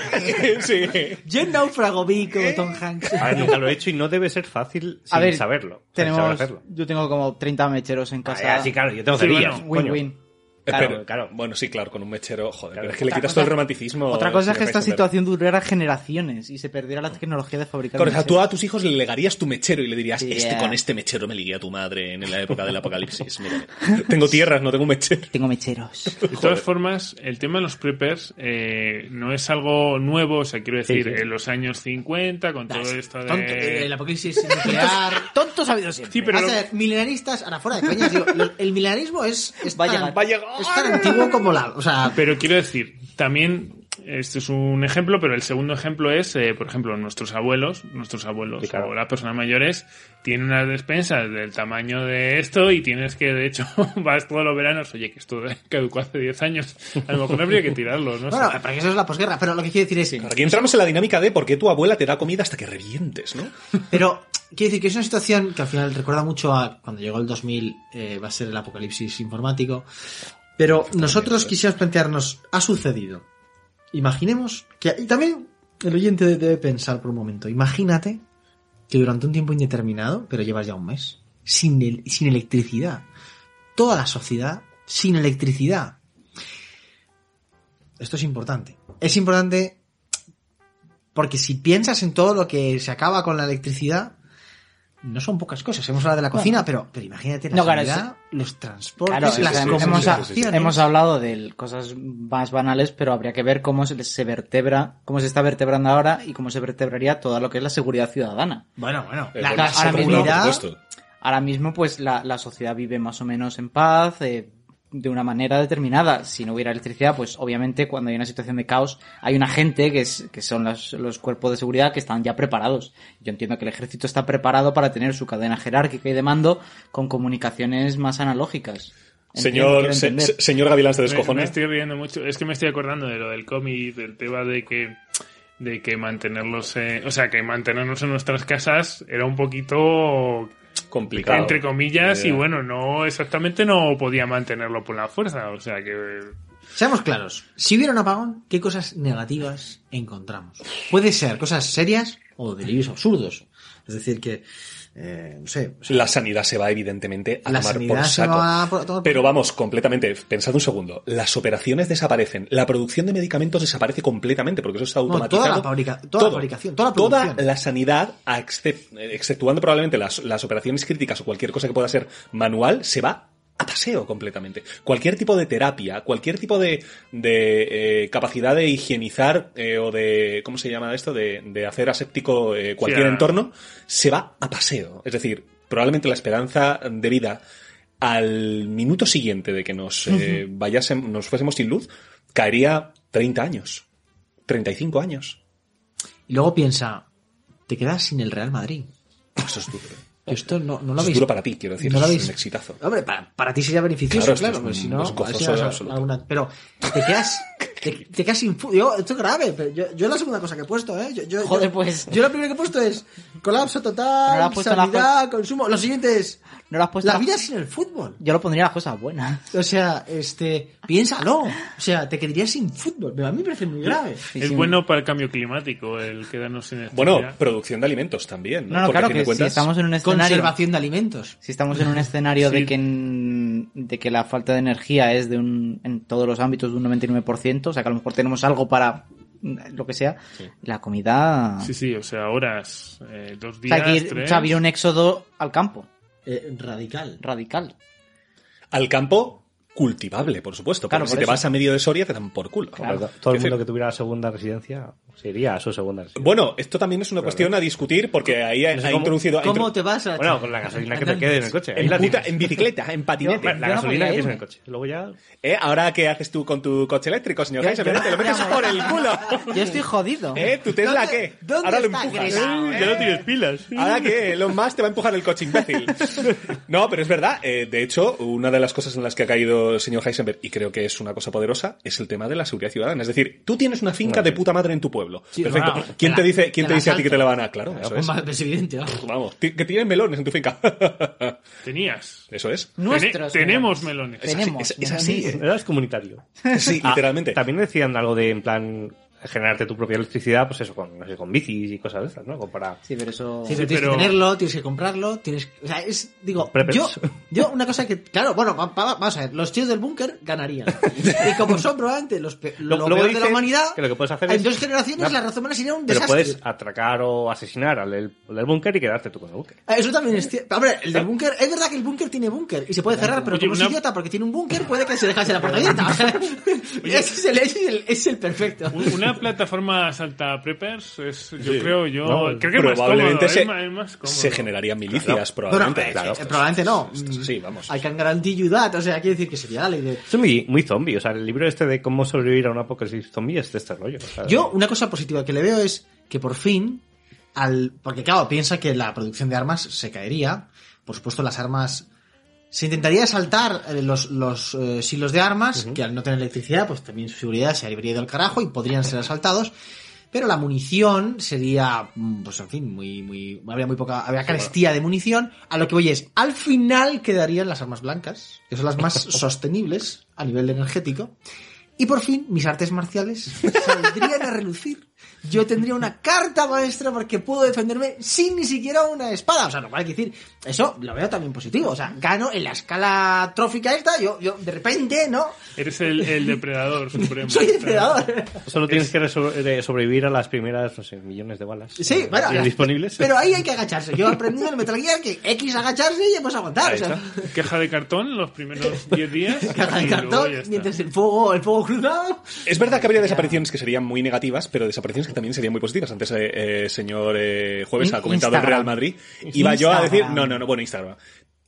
sí. Yo náufrago vi como Tom Hanks. A ver, nunca lo he hecho y no debe ser fácil sin a ver, saberlo. Tenemos, saber hacerlo. Yo tengo como treinta mecheros en casa. Ah, sí, claro, yo tengo cerillas. Sí, bueno, win-win. Claro, pero, claro. Bueno, sí, claro, con un mechero, joder, claro. Pero es que le quitas cosa, todo el romanticismo. Otra cosa es que esta situación durara generaciones y se perdiera la tecnología de fabricar mecheros. Claro, tú a tus hijos le legarías tu mechero y le dirías, yeah. este con este mechero me ligué a tu madre en la época del apocalipsis. Mira, mira. Tengo tierras, no tengo mechero. Tengo mecheros. De todas formas, el tema de los preppers eh, no es algo nuevo, o sea, quiero decir, sí, sí. en los años cincuenta, con das, todo esto de... Tonto, el apocalipsis nuclear... Tontos ha habido siempre. Sí, pero... O sea, milenaristas, ahora fuera de coñas, digo, el milenarismo es... es va a llegar. Va a llegar. Es tan antiguo como la... O sea... Pero quiero decir, también, este es un ejemplo, pero el segundo ejemplo es, eh, por ejemplo, nuestros abuelos, nuestros abuelos sí, claro. o las personas mayores tienen unas despensas del tamaño de esto y tienes que, de hecho, vas todos los veranos, oye, que esto caducó hace diez años, a lo mejor habría que tirarlo, ¿no? Bueno, o sea, para que eso es la posguerra, pero lo que quiero decir es... Claro, aquí entramos en la dinámica de por qué tu abuela te da comida hasta que revientes, ¿no? Pero... Quiero decir que es una situación que al final recuerda mucho a cuando llegó el dos mil, eh, va a ser el apocalipsis informático. Pero nosotros quisimos plantearnos, ha sucedido. Imaginemos que... Y también el oyente debe pensar por un momento. Imagínate que durante un tiempo indeterminado, pero llevas ya un mes, sin, el, sin electricidad. Toda la sociedad sin electricidad. Esto es importante. Es importante porque si piensas en todo lo que se acaba con la electricidad... No son pocas cosas, hemos hablado de la cocina, no. pero, pero imagínate la no, claro, sanidad, sí. los transportes, claro, las sí, comunicaciones. Sí, sí, sí. Hemos hablado de cosas más banales, pero habría que ver cómo se, se vertebra, cómo se está vertebrando ahora y cómo se vertebraría toda lo que es la seguridad ciudadana. Bueno, bueno. Eh, la, bueno ahora, mismo, ahora mismo, pues, la, la sociedad vive más o menos en paz, eh, de una manera determinada. Si no hubiera electricidad, pues obviamente cuando hay una situación de caos hay una gente que es que son los, los cuerpos de seguridad que están ya preparados. Yo entiendo que el ejército está preparado para tener su cadena jerárquica y de mando con comunicaciones más analógicas. Entiendo, señor se, señor Gavilán, se descojona. Me, me estoy riendo mucho. Es que me estoy acordando de lo del cómic, del tema de que de que mantenerlos, eh, o sea, que mantenernos en nuestras casas era un poquito complicado, entre comillas, yeah. y bueno, no exactamente no podía mantenerlo por la fuerza, o sea que... Seamos claros, si hubiera un apagón, ¿qué cosas negativas encontramos? Puede ser cosas serias o delirios absurdos, Es decir que, eh, no sé. O sea, la sanidad se va evidentemente a tomar por saco. Va por, por... Pero vamos, completamente, pensad un segundo, las operaciones desaparecen, la producción de medicamentos desaparece completamente porque eso está automatizado. No, toda la fabrica, toda todo, la fabricación, toda la producción. Toda la sanidad, except, exceptuando probablemente las, las operaciones críticas o cualquier cosa que pueda ser manual, se va a paseo completamente. Cualquier tipo de terapia, cualquier tipo de, de eh, capacidad de higienizar eh, o de, ¿cómo se llama esto? De, de hacer aséptico eh, cualquier yeah. entorno, se va a paseo. Es decir, probablemente la esperanza de vida al minuto siguiente de que nos, eh, uh-huh. vayásemos, nos fuésemos sin luz, caería treinta años, treinta y cinco años. Y luego piensa, te quedas sin el Real Madrid. Eso es duro. Esto no, no lo habéis... Es duro para ti, quiero decir, no lo habéis... es un exitazo. Hombre, para, para ti sería beneficioso, claro, claro pues, si no, gozoso, alguna... Pero te quedas, te, te quedas sin... Yo, esto es grave, pero yo, yo la segunda cosa que he puesto, ¿eh? Yo, yo, Joder, pues. Yo, yo la primera que he puesto es colapso total, no sanidad, consumo... Lo siguiente es... No lo has puesto la, la vida sin el fútbol. Yo lo pondría las cosas buenas. O sea, este... Piénsalo. O sea, te quedarías sin fútbol. Pero a mí me parece muy grave. Sí, es sí, bueno sí. para el cambio climático el quedarnos sin... Bueno, producción de alimentos también, ¿no? No, no claro que cuentas... si estamos en un escenario... Conservación de alimentos. Si estamos en un escenario sí. de que en, de que la falta de energía es de un en todos los ámbitos de un noventa y nueve por ciento, o sea que a lo mejor tenemos algo para lo que sea, sí. la comida... Sí, sí, o sea, horas, eh, dos días, o sea, que, tres... O sea, había un éxodo al campo. Eh, radical. Radical. Al campo... cultivable, por supuesto, claro, porque por si eso. Te vas a medio de Soria te dan por culo. Claro. Todo el mundo que tuviera segunda residencia sería a su segunda residencia. Bueno, esto también es una Pero cuestión bien. A discutir porque ahí no sé ha cómo, introducido... ¿Cómo introdu... te vas a...? Bueno, con la gasolina que te quede en el coche. En, la puta, en bicicleta, en patinete. No, bueno, la gasolina no que tienes en el coche. Luego ya... ¿Eh? ¿Ahora qué haces tú con tu coche eléctrico, señor Heisenberg? Te lo metes por el culo. Yo estoy jodido. ¿Eh? ¿Tu Tesla qué? Ahora lo empujas. Ya no tienes pilas. ¿Ahora qué? Elon Musk te va a empujar el coche, imbécil. No, pero es verdad. De hecho, una de las cosas en las que ha caído señor Heisenberg, y creo que es una cosa poderosa, es el tema de la seguridad ciudadana. Es decir, tú tienes una finca de puta madre en tu pueblo. Sí, perfecto. Wow. ¿Quién te, te la, dice, quién te te dice a ti que te la van a...? Claro, claro eso es. Más presidente, ¿no? Vamos, que tienes melones en tu finca. Tenías. Eso es. Nuestros Ten- tenemos melones. Es así. Es, es así. Eras comunitario. Sí, ah, literalmente. También decían algo de, en plan... generarte tu propia electricidad, pues eso, con no sé, con bicis y cosas de esas, ¿no? Comparar. Sí, pero eso... Sí, pero tienes pero... que tenerlo, tienes que comprarlo, tienes... O sea, es... Digo, Prepes. yo... Yo, una cosa que... Claro, bueno, va, va, vamos a ver, los tíos del búnker ganarían. Y como son probablemente los pe... lo, lo peor de la humanidad, que lo que puedes hacer en es... dos generaciones no. la raza humana sería un desastre. Pero puedes atracar o asesinar al del, del búnker y quedarte tú con el búnker. Eso también es cierto. Hombre, el del búnker... Es verdad que el búnker tiene búnker y se puede cerrar, pero Oye, como una... es idiota porque tiene un búnker, puede que se dejase la puerta abierta. Ese es el, es el, es el perfecto. Una plataforma Salta Preppers es, yo sí. creo yo no, creo que probablemente más cómodo, se, es más cómodo. Se generarían milicias claro. probablemente bueno, claro, sí, estos, probablemente no estos, sí vamos hay can garantía that, o sea quiere decir que sería la ley de es muy, muy zombie o sea el libro este de cómo sobrevivir a un apocalipsis zombie es de este rollo o sea, yo una cosa positiva que le veo es que por fin al porque claro piensa que la producción de armas se caería por supuesto las armas se intentaría saltar los, los eh, silos de armas, uh-huh. que al no tener electricidad, pues también su seguridad se habría ido al carajo y podrían ser asaltados. Pero la munición sería, pues en fin, muy, muy, habría muy poca, habría carestía de munición. A lo que voy es, al final quedarían las armas blancas, que son las más sostenibles a nivel energético. Y por fin, mis artes marciales saldrían a relucir. Yo tendría una carta maestra porque puedo defenderme sin ni siquiera una espada. O sea, lo cual hay que decir, eso lo veo también positivo. O sea, gano en la escala trófica esta, yo, yo de repente, ¿no? Eres el, el depredador supremo. Soy depredador. Solo tienes que re- sobrevivir a las primeras, no sé, millones de balas. Sí, bueno. Las, disponibles. Pero ahí hay que agacharse. Yo aprendí en el Metal Gear que X agacharse y hemos aguantar. O sea. Caja de cartón los primeros diez días. Caja de cartón mientras el fuego, el fuego cruzado. Es verdad que habría desapariciones que serían muy negativas, pero desapariciones que también serían muy positivas. Antes, eh, eh, señor eh, Jueves ha comentado Instagram. El Real Madrid. Iba Instagram. Yo a decir, no, no, no, bueno, Instagram.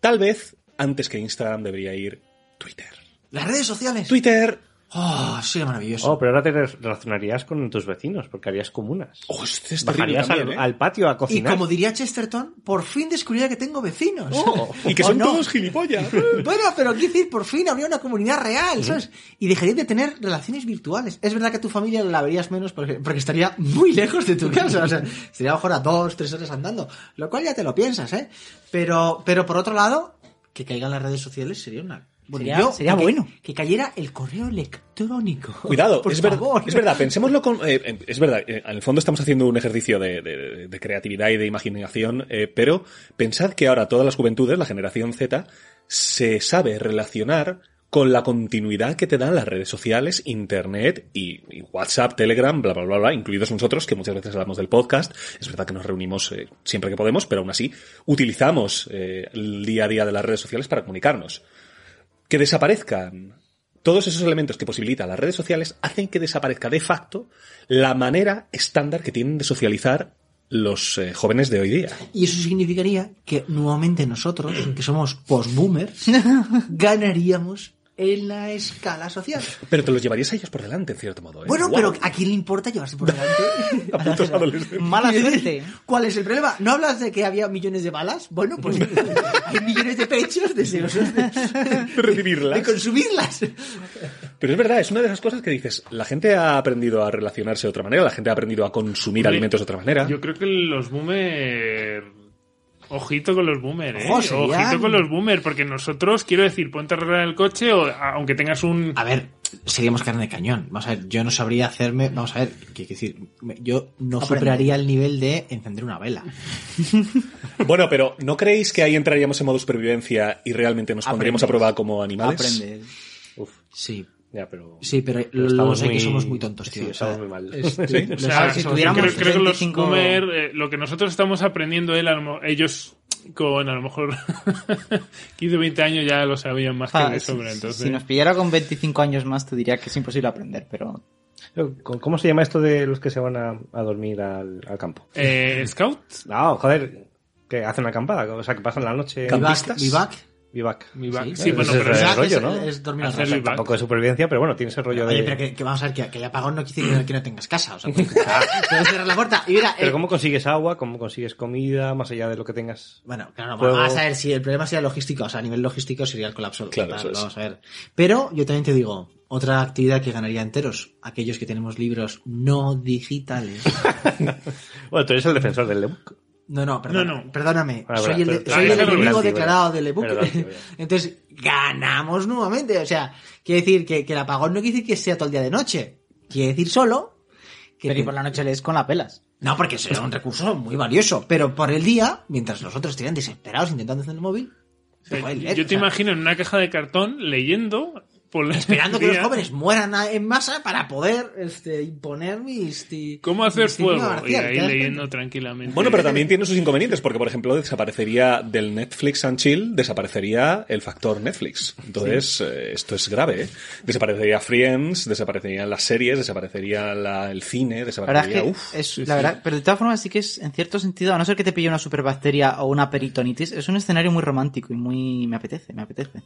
Tal vez, antes que Instagram, debería ir Twitter. Las redes sociales. Twitter. Oh, sería maravilloso. Oh, pero ahora te relacionarías con tus vecinos, porque harías comunas. Oh, este es bajarías también, al, ¿eh? Al patio a cocinar. Y como diría Chesterton, por fin descubría que tengo vecinos. Oh, y que son oh, no. todos gilipollas. Bueno, pero quiero decir, por fin habría una comunidad real, ¿sabes? Mm-hmm. Y dejarías de tener relaciones virtuales. Es verdad que a tu familia la verías menos porque, porque estaría muy lejos de tu casa. O sea, sería mejor a dos, tres horas andando. Lo cual ya te lo piensas, ¿eh? Pero, pero por otro lado, que caigan las redes sociales sería una... Bueno, sería yo, sería que, bueno. Que cayera el correo electrónico. Cuidado, por es, favor. Ver, es verdad, pensémoslo con... Eh, es verdad, eh, en el fondo estamos haciendo un ejercicio de, de, de creatividad y de imaginación, eh, pero pensad que ahora todas las juventudes, la generación Z, se sabe relacionar con la continuidad que te dan las redes sociales, internet y, y WhatsApp, Telegram, bla, bla, bla, bla, incluidos nosotros, que muchas veces hablamos del podcast. Es verdad que nos reunimos eh, siempre que podemos, pero aún así utilizamos eh, el día a día de las redes sociales para comunicarnos. Que desaparezcan todos esos elementos que posibilitan las redes sociales hacen que desaparezca de facto la manera estándar que tienen de socializar los eh, jóvenes de hoy día. Y eso significaría que nuevamente nosotros, que somos post-boomers, ganaríamos en la escala social. Pero te los llevarías a ellos por delante, en cierto modo, ¿eh? Bueno, wow. Pero ¿a quién le importa llevarse por delante? A putos adolescentes. Mala suerte. ¿Cuál es el problema? ¿No hablas de que había millones de balas? Bueno, pues hay millones de pechos deseosos de, de recibirlas. De consumirlas. Pero es verdad, es una de esas cosas que dices, la gente ha aprendido a relacionarse de otra manera, la gente ha aprendido a consumir sí. alimentos de otra manera. Yo creo que los boomers... Ojito con los boomers, ¿eh? Ojo, Ojito con los boomers, porque nosotros, quiero decir, ponte a arreglar el coche o aunque tengas un... A ver, seríamos carne de cañón. Vamos a ver, yo no sabría hacerme... Vamos a ver, ¿qué quiero decir? Yo no Aprende. superaría el nivel de encender una vela. Bueno, pero ¿no creéis que ahí entraríamos en modo supervivencia y realmente nos pondríamos Aprende. a prueba como animales? Aprende. Uf. Sí. Ya, pero, sí, pero, pero lo sé muy... que somos muy tontos, tío. Sí, estamos muy mal. Este, sí. O sea, si tuviéramos creo, creo que los veinticinco... comer, eh, lo que nosotros estamos aprendiendo, él, ellos con a lo mejor quince o veinte años ya lo sabían más ah, que de sobra. Si, entonces... si nos pillara con veinticinco años más, te diría que es imposible aprender, pero... ¿Cómo se llama esto de los que se van a, a dormir al, al campo? Eh, ¿Scout? No, joder, que hacen acampada, o sea, que pasan la noche... ¿Campistas? ¿Vivac? Vivac. Vivac. Sí, sí, bueno, pero es, es, es rollo, ¿no? Es, es dormir al rato. Tampoco de supervivencia, pero bueno, tiene ese rollo Oye, de... Oye, pero que, que vamos a ver, que, que el apagón no quiere que no tengas casa, o sea, puedes cerrar la puerta y mira... Pero eh... ¿cómo consigues agua? ¿Cómo consigues comida? Más allá de lo que tengas... Bueno, claro, Fuego. vamos a ver si el problema sería logístico, o sea, a nivel logístico sería el colapso. Claro, tal, es. Vamos a ver. Pero yo también te digo, otra actividad que ganaría enteros, aquellos que tenemos libros no digitales. Bueno, tú eres el defensor del ebook. No, no, perdón, no, no. perdóname. Bueno, soy el, pero, soy el enemigo declarado del ebook. Entonces, ganamos nuevamente. O sea, quiere decir que, que el apagón no quiere decir que sea todo el día de noche. Quiere decir solo que... Pero te... por la noche lees con las pelas. No, porque será un recurso muy valioso. Pero por el día, mientras los otros estarían desesperados intentando hacer el móvil, te puedes leer. Yo te o sea. imagino en una caja de cartón leyendo... Esperando que los jóvenes mueran en masa para poder este, imponer mis... Ti, ¿Cómo hacer mis fuego? García, y ahí leyendo cuenta? tranquilamente. Bueno, pero también tiene sus inconvenientes, porque, por ejemplo, desaparecería del Netflix and Chill, desaparecería el factor Netflix. Entonces, sí. eh, esto es grave, ¿eh? Desaparecería Friends, desaparecerían las series, desaparecería la, el cine, desaparecería... La verdad, uf, es, la verdad, pero de todas formas sí que es, en cierto sentido, a no ser que te pille una superbacteria o una peritonitis, es un escenario muy romántico y muy... Me apetece, me apetece.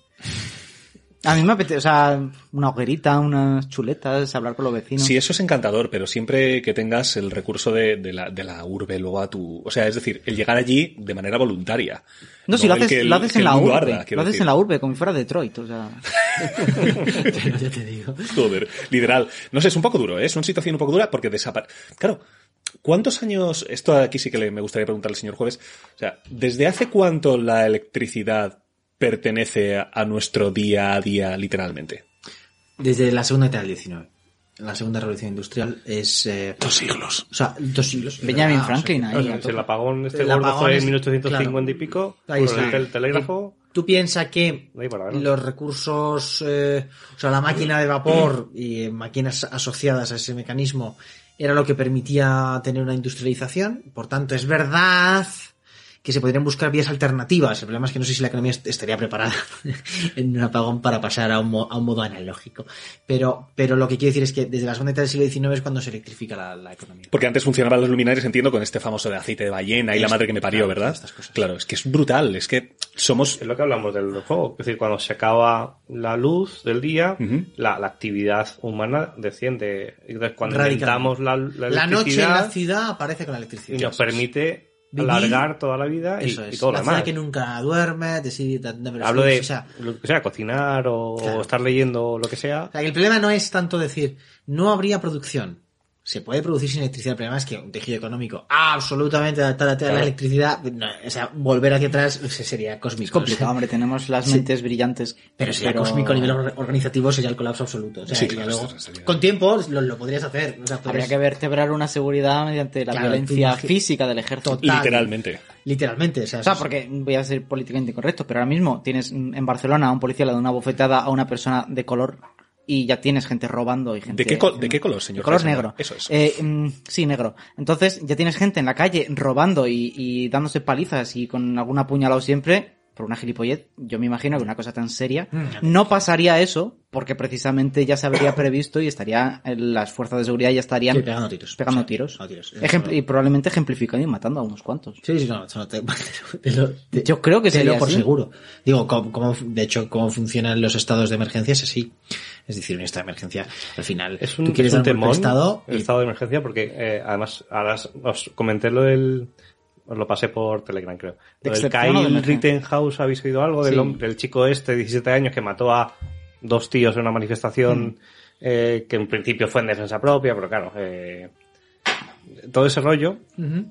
A mí me apetece, o sea, una hoguerita, unas chuletas, hablar con los vecinos. Sí, eso es encantador, pero siempre que tengas el recurso de, de, la, de la urbe luego a tu... O sea, es decir, el llegar allí de manera voluntaria. No, no si lo haces, el, lo haces en la urbe, arda, lo haces decir. en la urbe, como si fuera Detroit, o sea... Pero ya te digo. Joder, literal. No sé, es un poco duro, ¿eh? Es una situación un poco dura porque desaparece... Claro, ¿cuántos años... Esto aquí sí que le, me gustaría preguntarle al señor Jueves. O sea, ¿desde hace cuánto la electricidad... pertenece a nuestro día a día, literalmente? Desde la segunda mitad del diecinueve. La segunda revolución industrial es... Eh, dos siglos. O sea, dos siglos. Benjamin ah, Franklin. Ahí, o sea, el apagón este el gordo apagón fue en mil ochocientos cincuenta claro. y pico. Ahí está. El tel telégrafo. Tú piensas que los recursos... Eh, o sea, la máquina de vapor y eh, máquinas asociadas a ese mecanismo era lo que permitía tener una industrialización. Por tanto, es verdad... que se podrían buscar vías alternativas. El problema es que no sé si la economía estaría preparada en un apagón para pasar a un, mo a un modo analógico. Pero, pero lo que quiero decir es que desde la segunda mitad del siglo diecinueve es cuando se electrifica la, la economía. Porque antes funcionaban los luminarios, entiendo, con este famoso de aceite de ballena y es, la madre que me parió, claro, ¿verdad? Estas cosas. Claro, es que es brutal, es que somos... Es lo que hablamos del fuego, es decir, cuando se acaba la luz del día, uh-huh. la, la actividad humana desciende. Entonces, cuando inventamos la, la electricidad... La noche en la ciudad aparece con la electricidad. Y nos permite... Vivir, alargar toda la vida y, eso es, y todo lo demás. La que nunca duerme, decide... Hablo de, o sea, lo que sea, cocinar o claro. estar leyendo, lo que sea. O sea, el problema no es tanto decir, no habría producción, se puede producir sin electricidad. El problema es que un tejido económico absolutamente adaptado a la electricidad, no, o sea, volver hacia atrás sería cósmico. Es complicado, o sea, hombre, tenemos las mentes sí. brillantes. Pero sería pero... cósmico a nivel organizativo, sería el colapso absoluto. O sea, sí, claro, luego, con tiempo lo, lo podrías hacer. O sea, podrías... Habría que vertebrar una seguridad mediante la claro, violencia tú... física del ejército. Total. Literalmente. Literalmente. O sea, o sea, porque voy a ser políticamente incorrecto, pero ahora mismo tienes en Barcelona a un policía le da una bofetada a una persona de color... y ya tienes gente robando y gente... ¿De qué, co- ¿de qué color, señor? De color Heisenberg? Negro. Eso es. Eh, mm, sí, negro. Entonces, ya tienes gente en la calle robando y, y dándose palizas y con algún apuñalado siempre, por una gilipollez, yo me imagino que una cosa tan seria, mm. no pasaría eso, porque precisamente ya se habría previsto y estaría las fuerzas de seguridad ya estarían... Sí, pegando tiros. Pegando sí, tiros. No, tiros. Ejempl- y probablemente ejemplificando y matando a unos cuantos. Sí, sí, no, no te, te lo, te, yo creo que sería por así. Seguro. Digo, como, como, de hecho, cómo funcionan los estados de emergencia es así. Es decir, un estado de emergencia, al final, es un, tú quieres es un dar un golpe de estado... El y... estado de emergencia, porque eh, además, ahora os comenté lo del... Os lo pasé por Telegram, creo. Lo del Kyle Rittenhouse, ¿habéis oído algo? Sí. Del, del chico este, diecisiete años, que mató a dos tíos en una manifestación mm. eh, que en principio fue en defensa propia, pero claro, eh, todo ese rollo... Mm-hmm.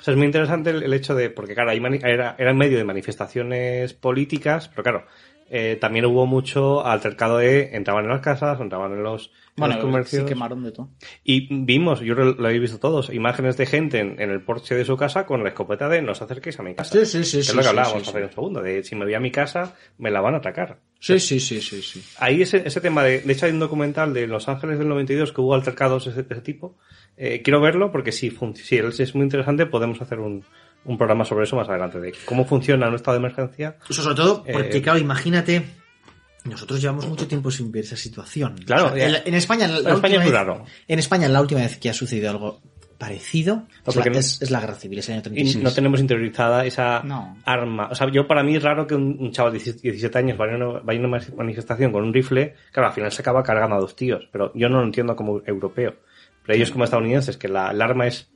O sea, es muy interesante el, el hecho de... Porque claro, ahí mani- era, era en medio de manifestaciones políticas, pero claro... Eh, también hubo mucho altercado de entraban en las casas, entraban en los, bueno, en los comercios. Sí, quemaron de todo. Y vimos, yo lo, lo habéis visto todos, imágenes de gente en, en el porche de su casa con la escopeta de no os acerquéis a mi casa. Sí, sí, sí. Es sí, lo que sí, hablábamos sí, sí. hace un segundo, de si me voy a mi casa, me la van a atacar. Sí, o sea, sí, sí, sí, sí. Ahí ese, ese tema, de, de hecho hay un documental de Los Ángeles del noventa y dos que hubo altercados de ese, ese tipo. Eh, quiero verlo porque si, fun- si es muy interesante podemos hacer un... un programa sobre eso más adelante, de cómo funciona un estado de emergencia. Eso sobre todo, porque eh, claro, imagínate, nosotros llevamos mucho tiempo sin ver esa situación. Claro. O sea, en, en España, en la, en España es muy raro. En España, la última vez que ha sucedido algo parecido es la, es, es la guerra civil, es el año treinta y seis. Y no tenemos interiorizada esa no. arma. O sea, yo para mí es raro que un, un chaval de diecisiete años vaya a, una, vaya a una manifestación con un rifle, claro, al final se acaba cargando a dos tíos, pero yo no lo entiendo como europeo. Pero ellos como estadounidenses, que la, el arma es...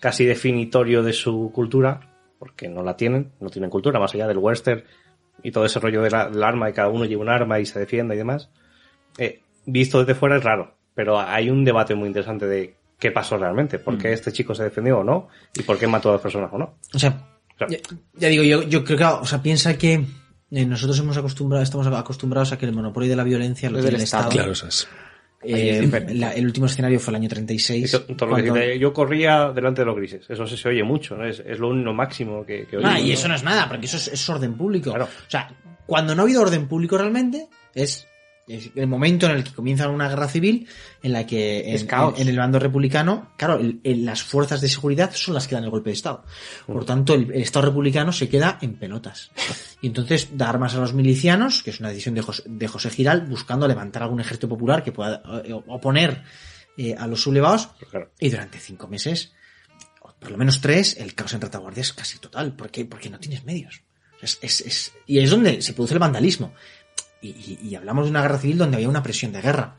casi definitorio de su cultura, porque no la tienen, no tienen cultura, más allá del western y todo ese rollo del de arma, y cada uno lleva un arma y se defiende y demás. Eh, visto desde fuera es raro, pero hay un debate muy interesante de qué pasó realmente, por qué mm. este chico se defendió o no, y por qué mató a dos personas o no. O sea, o sea ya, ya digo, yo, yo creo que, o sea, piensa que nosotros hemos acostumbrado, estamos acostumbrados a que el monopolio de la violencia lo tiene el Estado. Claro, eso es. Eh, la, el último escenario fue el año treinta y seis. Eso, todo cuando... lo que, yo corría delante de los grises. Eso se, se oye mucho, ¿no? Es, es lo único máximo que, que oye. Ah, y uno. Eso no es nada, porque eso es, es orden público. Claro. O sea, cuando no ha habido orden público realmente, es, es el momento en el que comienza una guerra civil en la que en, es caos. En, en el bando republicano, claro, el, en las fuerzas de seguridad son las que dan el golpe de Estado. Por mm. tanto, el, el Estado republicano se queda en pelotas. Y entonces da armas a los milicianos, que es una decisión de José, de José Giral, buscando levantar algún ejército popular que pueda oponer eh, a los sublevados. Claro. Y durante cinco meses, o por lo menos tres, el caos en retaguardia es casi total. ¿Por qué? Porque no tienes medios. Es, es, es, y es donde se produce el vandalismo. Y, y, y hablamos de una guerra civil donde había una presión de guerra.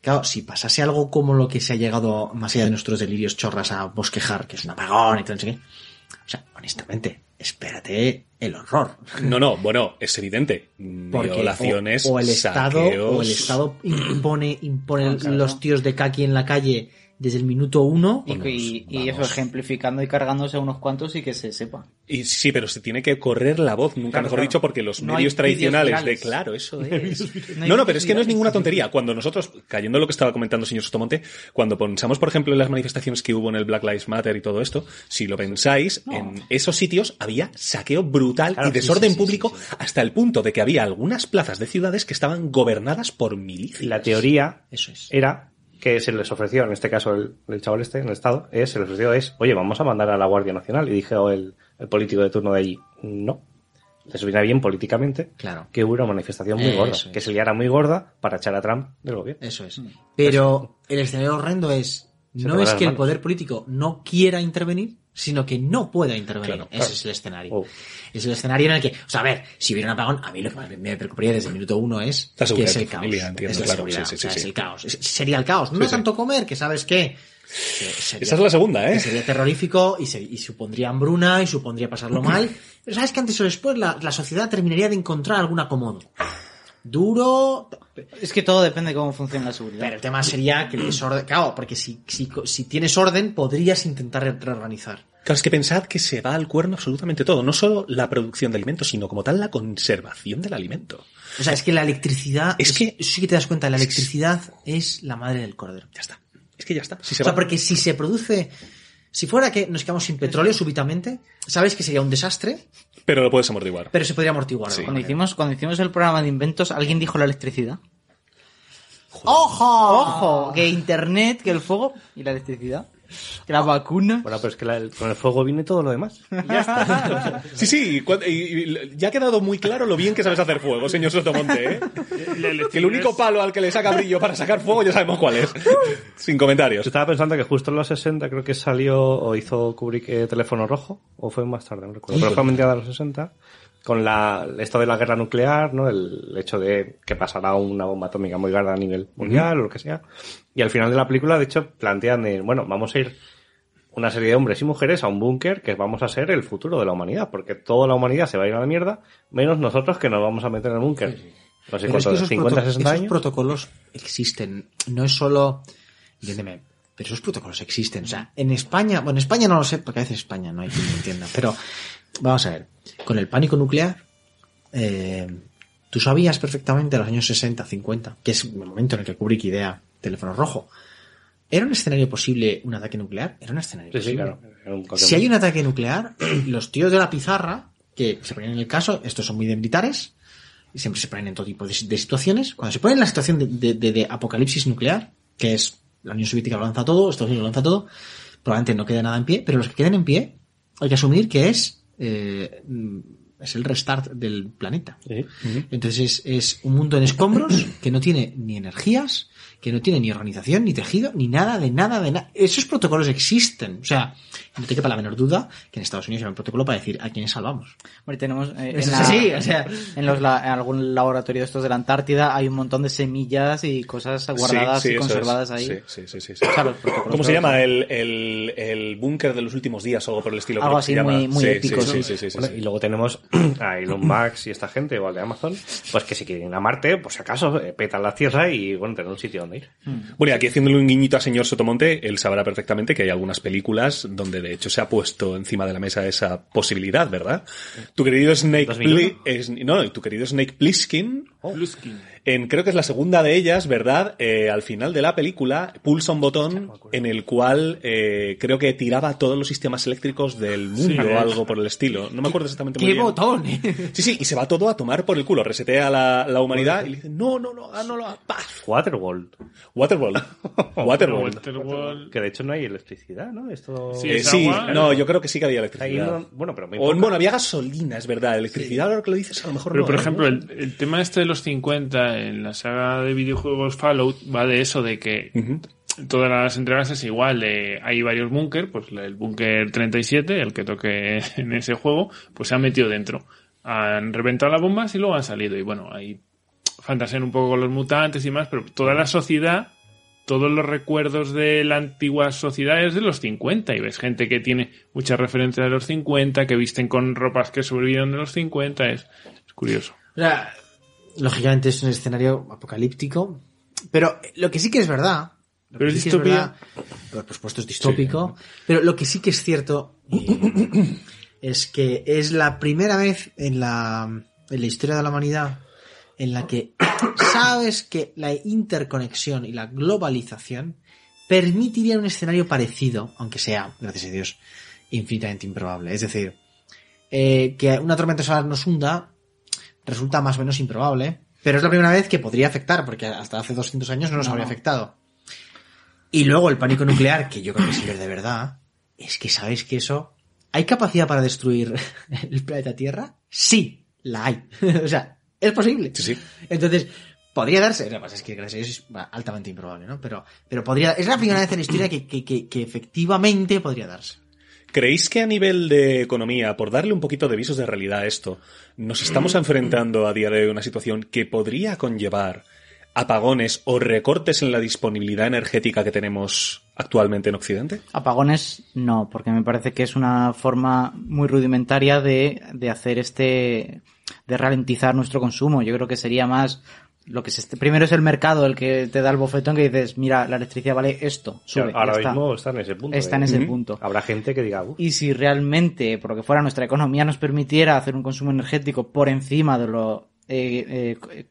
Claro, si pasase algo como lo que se ha llegado más allá de nuestros delirios chorras a bosquejar, que es un apagón y todo eso, o sea, honestamente... Espérate el horror. No, no, bueno, es evidente. Violaciones, o, o el Estado, saqueos... O el Estado impone, impone ah, claro. los tíos de Kaki en la calle desde el minuto uno. Y, y, y eso ejemplificando y cargándose a unos cuantos y que se sepa. Y sí, pero se tiene que correr la voz, nunca claro, mejor claro. dicho, porque los no medios tradicionales de claro, eso es. no, no, no, pero es que no es ninguna tontería. Cuando nosotros, cayendo en lo que estaba comentando el señor Sotomonte, cuando pensamos, por ejemplo, en las manifestaciones que hubo en el Black Lives Matter y todo esto, si lo pensáis, no. en esos sitios había saqueo brutal claro, y desorden sí, sí, público sí, sí, sí. hasta el punto de que había algunas plazas de ciudades que estaban gobernadas por milicias. La teoría eso es. Era... que se les ofreció, en este caso el, el chaval este, en el Estado, es, se les ofreció es, oye, vamos a mandar a la Guardia Nacional. Y dijo el, el político de turno de allí, no, les viene bien políticamente claro. que hubo una manifestación muy eh, gorda, es. que se liara muy gorda para echar a Trump del gobierno. Eso es. Pero eso. El escenario horrendo es, se no es que el poder político no quiera intervenir, sino que no pueda intervenir. Claro, claro. Ese es el escenario. Oh. Es el escenario en el que, o sea, a ver, si hubiera un apagón, a mí lo que más me preocuparía desde el minuto uno es la que es el caos. Familia, entiendo, es la claro, seguridad, sí, sí, o sea, sí. es el caos. Es, sería el caos. No sí, sí. tanto comer, que sabes qué. Sería, esa es la segunda, ¿eh? Sería terrorífico y, se, y supondría hambruna y supondría pasarlo mal. Pero sabes que antes o después la, la sociedad terminaría de encontrar algún acomodo. duro... Es que todo depende de cómo funciona la seguridad. Pero el tema sería que les orden... Claro, porque si, si, si tienes orden, podrías intentar reorganizar. Claro, es que pensad que se va al cuerno absolutamente todo. No solo la producción de alimentos, sino como tal la conservación del alimento. O sea, es que la electricidad... Es, es que... Sí que te das cuenta, la electricidad es, es la madre del cordero. Ya está. Es que ya está. Si se o sea, va... porque si se produce... Si fuera que nos quedamos sin petróleo súbitamente, sabes que sería un desastre. Pero lo puedes amortiguar. Pero se podría amortiguar. Sí. Cuando hicimos, cuando hicimos el programa de inventos, alguien dijo la electricidad. Joder. ¡Ojo! ¡Ojo! Que internet, que el fuego y la electricidad. Que la vacuna. Bueno, pero es que la, el, con el fuego viene todo lo demás. Ya está. Sí, sí. Cuando, y, y, ya ha quedado muy claro lo bien que sabes hacer fuego, señor Sotomonte, ¿eh? Que el único palo al que le saca brillo para sacar fuego ya sabemos cuál es. Sin comentarios. Yo estaba pensando que justo en los sesenta creo que salió o hizo Kubrick eh, Teléfono Rojo, o fue más tarde, no recuerdo. Pero fue a los sesenta con la, esto de la guerra nuclear, ¿no? El hecho de que pasará una bomba atómica muy grande a nivel mundial, uh-huh, o lo que sea. Y al final de la película, de hecho, plantean de, bueno, vamos a ir una serie de hombres y mujeres a un búnker que vamos a ser el futuro de la humanidad, porque toda la humanidad se va a ir a la mierda, menos nosotros que nos vamos a meter en el búnker. Sí, sí. No sé cuánto, es que cincuenta, proto- sesenta años. Esos protocolos existen, no es solo... Entiéndeme, pero esos protocolos existen. O sea, en España... Bueno, en España no lo sé, porque a veces España no hay quien lo entienda, pero... Vamos a ver, con el pánico nuclear, eh, tú sabías perfectamente en los años sesenta, cincuenta, que es el momento en el que Kubrick idea Teléfono Rojo. ¿Era un escenario posible un ataque nuclear? Era un escenario sí, posible. Sí, claro. un si hay un ataque nuclear, los tíos de la pizarra, que se ponen en el caso, estos son muy de militares, y siempre se ponen en todo tipo de, de situaciones. Cuando se ponen en la situación de, de, de, de apocalipsis nuclear, que es la Unión Soviética lo lanza todo, Estados Unidos lo lanza todo, probablemente no queda nada en pie, pero los que queden en pie, hay que asumir que es... Eh, es el restart del planeta. ¿Eh? Uh-huh. Entonces es, es un mundo en escombros que no tiene ni energías, que no tiene ni organización, ni tejido, ni nada de nada de nada. Esos protocolos existen. O sea, no te quepa la menor duda que en Estados Unidos hay un protocolo para decir a quiénes salvamos. Bueno, y tenemos eh, en, la, sí, o sea, en, los, la, en algún laboratorio de estos de la Antártida hay un montón de semillas y cosas guardadas sí, sí, y conservadas es, ahí. Sí, sí, sí, sí, sí. O sea, los protocolos. ¿Cómo se llama? El, el, el búnker de los últimos días o algo por el estilo. Algo así muy, muy sí, épico. Sí, sí, sí, sí, sí, bueno, sí. Y luego tenemos a Elon Musk y esta gente, o al de Amazon, pues que si quieren ir a Marte, pues si acaso petan la Tierra y bueno, tener un sitio donde ir. Bueno, y aquí haciéndole un guiñito a señor Sotomonte, él sabrá perfectamente que hay algunas películas donde de hecho se ha puesto encima de la mesa esa posibilidad, ¿verdad? Tu querido Snake Pli- es, no, tu querido Snake Plissken, oh. en, creo que es la segunda de ellas, ¿verdad? Eh, al final de la película pulsa un botón en el cual eh, creo que tiraba todos los sistemas eléctricos del mundo sí, o algo por el estilo. No me acuerdo exactamente muy bien. Botón. Sí, sí, y se va todo a tomar por el culo. Resetea la, la humanidad y le dice no, no, no, no lo hagas. Waterworld. Waterworld. Waterworld. Waterworld. Que de hecho no hay electricidad, ¿no? Esto... Sí, eh, sí no, yo creo que sí que había electricidad. No, bueno, pero o, bueno, había gasolina, es verdad. Electricidad, sí. Ahora que lo dices, a lo mejor pero, no. Pero, por ejemplo, ¿no? el, el tema este de los cincuenta en la saga de videojuegos Fallout va de eso de que... Uh-huh. Todas las entregas es igual, eh, hay varios búnker, pues el búnker treinta y siete, el que toque en ese juego, pues se han metido dentro. Han reventado las bombas y luego han salido. Y bueno, ahí fantasean un poco con los mutantes y más, pero toda la sociedad, todos los recuerdos de la antigua sociedad es de los cincuenta. Y ves gente que tiene muchas referencias de los cincuenta, que visten con ropas que sobrevivieron de los cincuenta, es, es curioso. O sea, lógicamente es un escenario apocalíptico, pero lo que sí que es verdad... Pero es sí distopía. Por supuesto es distópico. Sí. Pero lo que sí que es cierto eh, es que es la primera vez en la, en la historia de la humanidad en la que sabes que la interconexión y la globalización permitirían un escenario parecido, aunque sea, gracias a Dios, infinitamente improbable. Es decir, eh, que una tormenta solar nos hunda resulta más o menos improbable, pero es la primera vez que podría afectar, porque hasta hace doscientos años no nos no. habría afectado. Y luego el pánico nuclear, que yo creo que sí es de verdad, es que sabéis que eso... ¿Hay capacidad para destruir el planeta Tierra? Sí, la hay. O sea, es posible. Sí, sí. Entonces, podría darse... Lo que pasa es que, gracias a Dios, es altamente improbable, ¿no? Pero, pero podría... Es la primera vez en la historia que, que, que, que efectivamente podría darse. ¿Creéis que a nivel de economía, por darle un poquito de visos de realidad a esto, nos estamos enfrentando a día de hoy a una situación que podría conllevar... apagones o recortes en la disponibilidad energética que tenemos actualmente en Occidente? Apagones no, porque me parece que es una forma muy rudimentaria de, de hacer este... de ralentizar nuestro consumo. Yo creo que sería más... lo que se, primero es el mercado el que te da el bofetón, que dices, mira, la electricidad vale esto, sube, ahora ya está. Mismo está en ese punto. Está eh. en ese uh-huh. punto. Habrá gente que diga... Uh. Y si realmente, por lo que fuera, nuestra economía nos permitiera hacer un consumo energético por encima de lo eh, eh,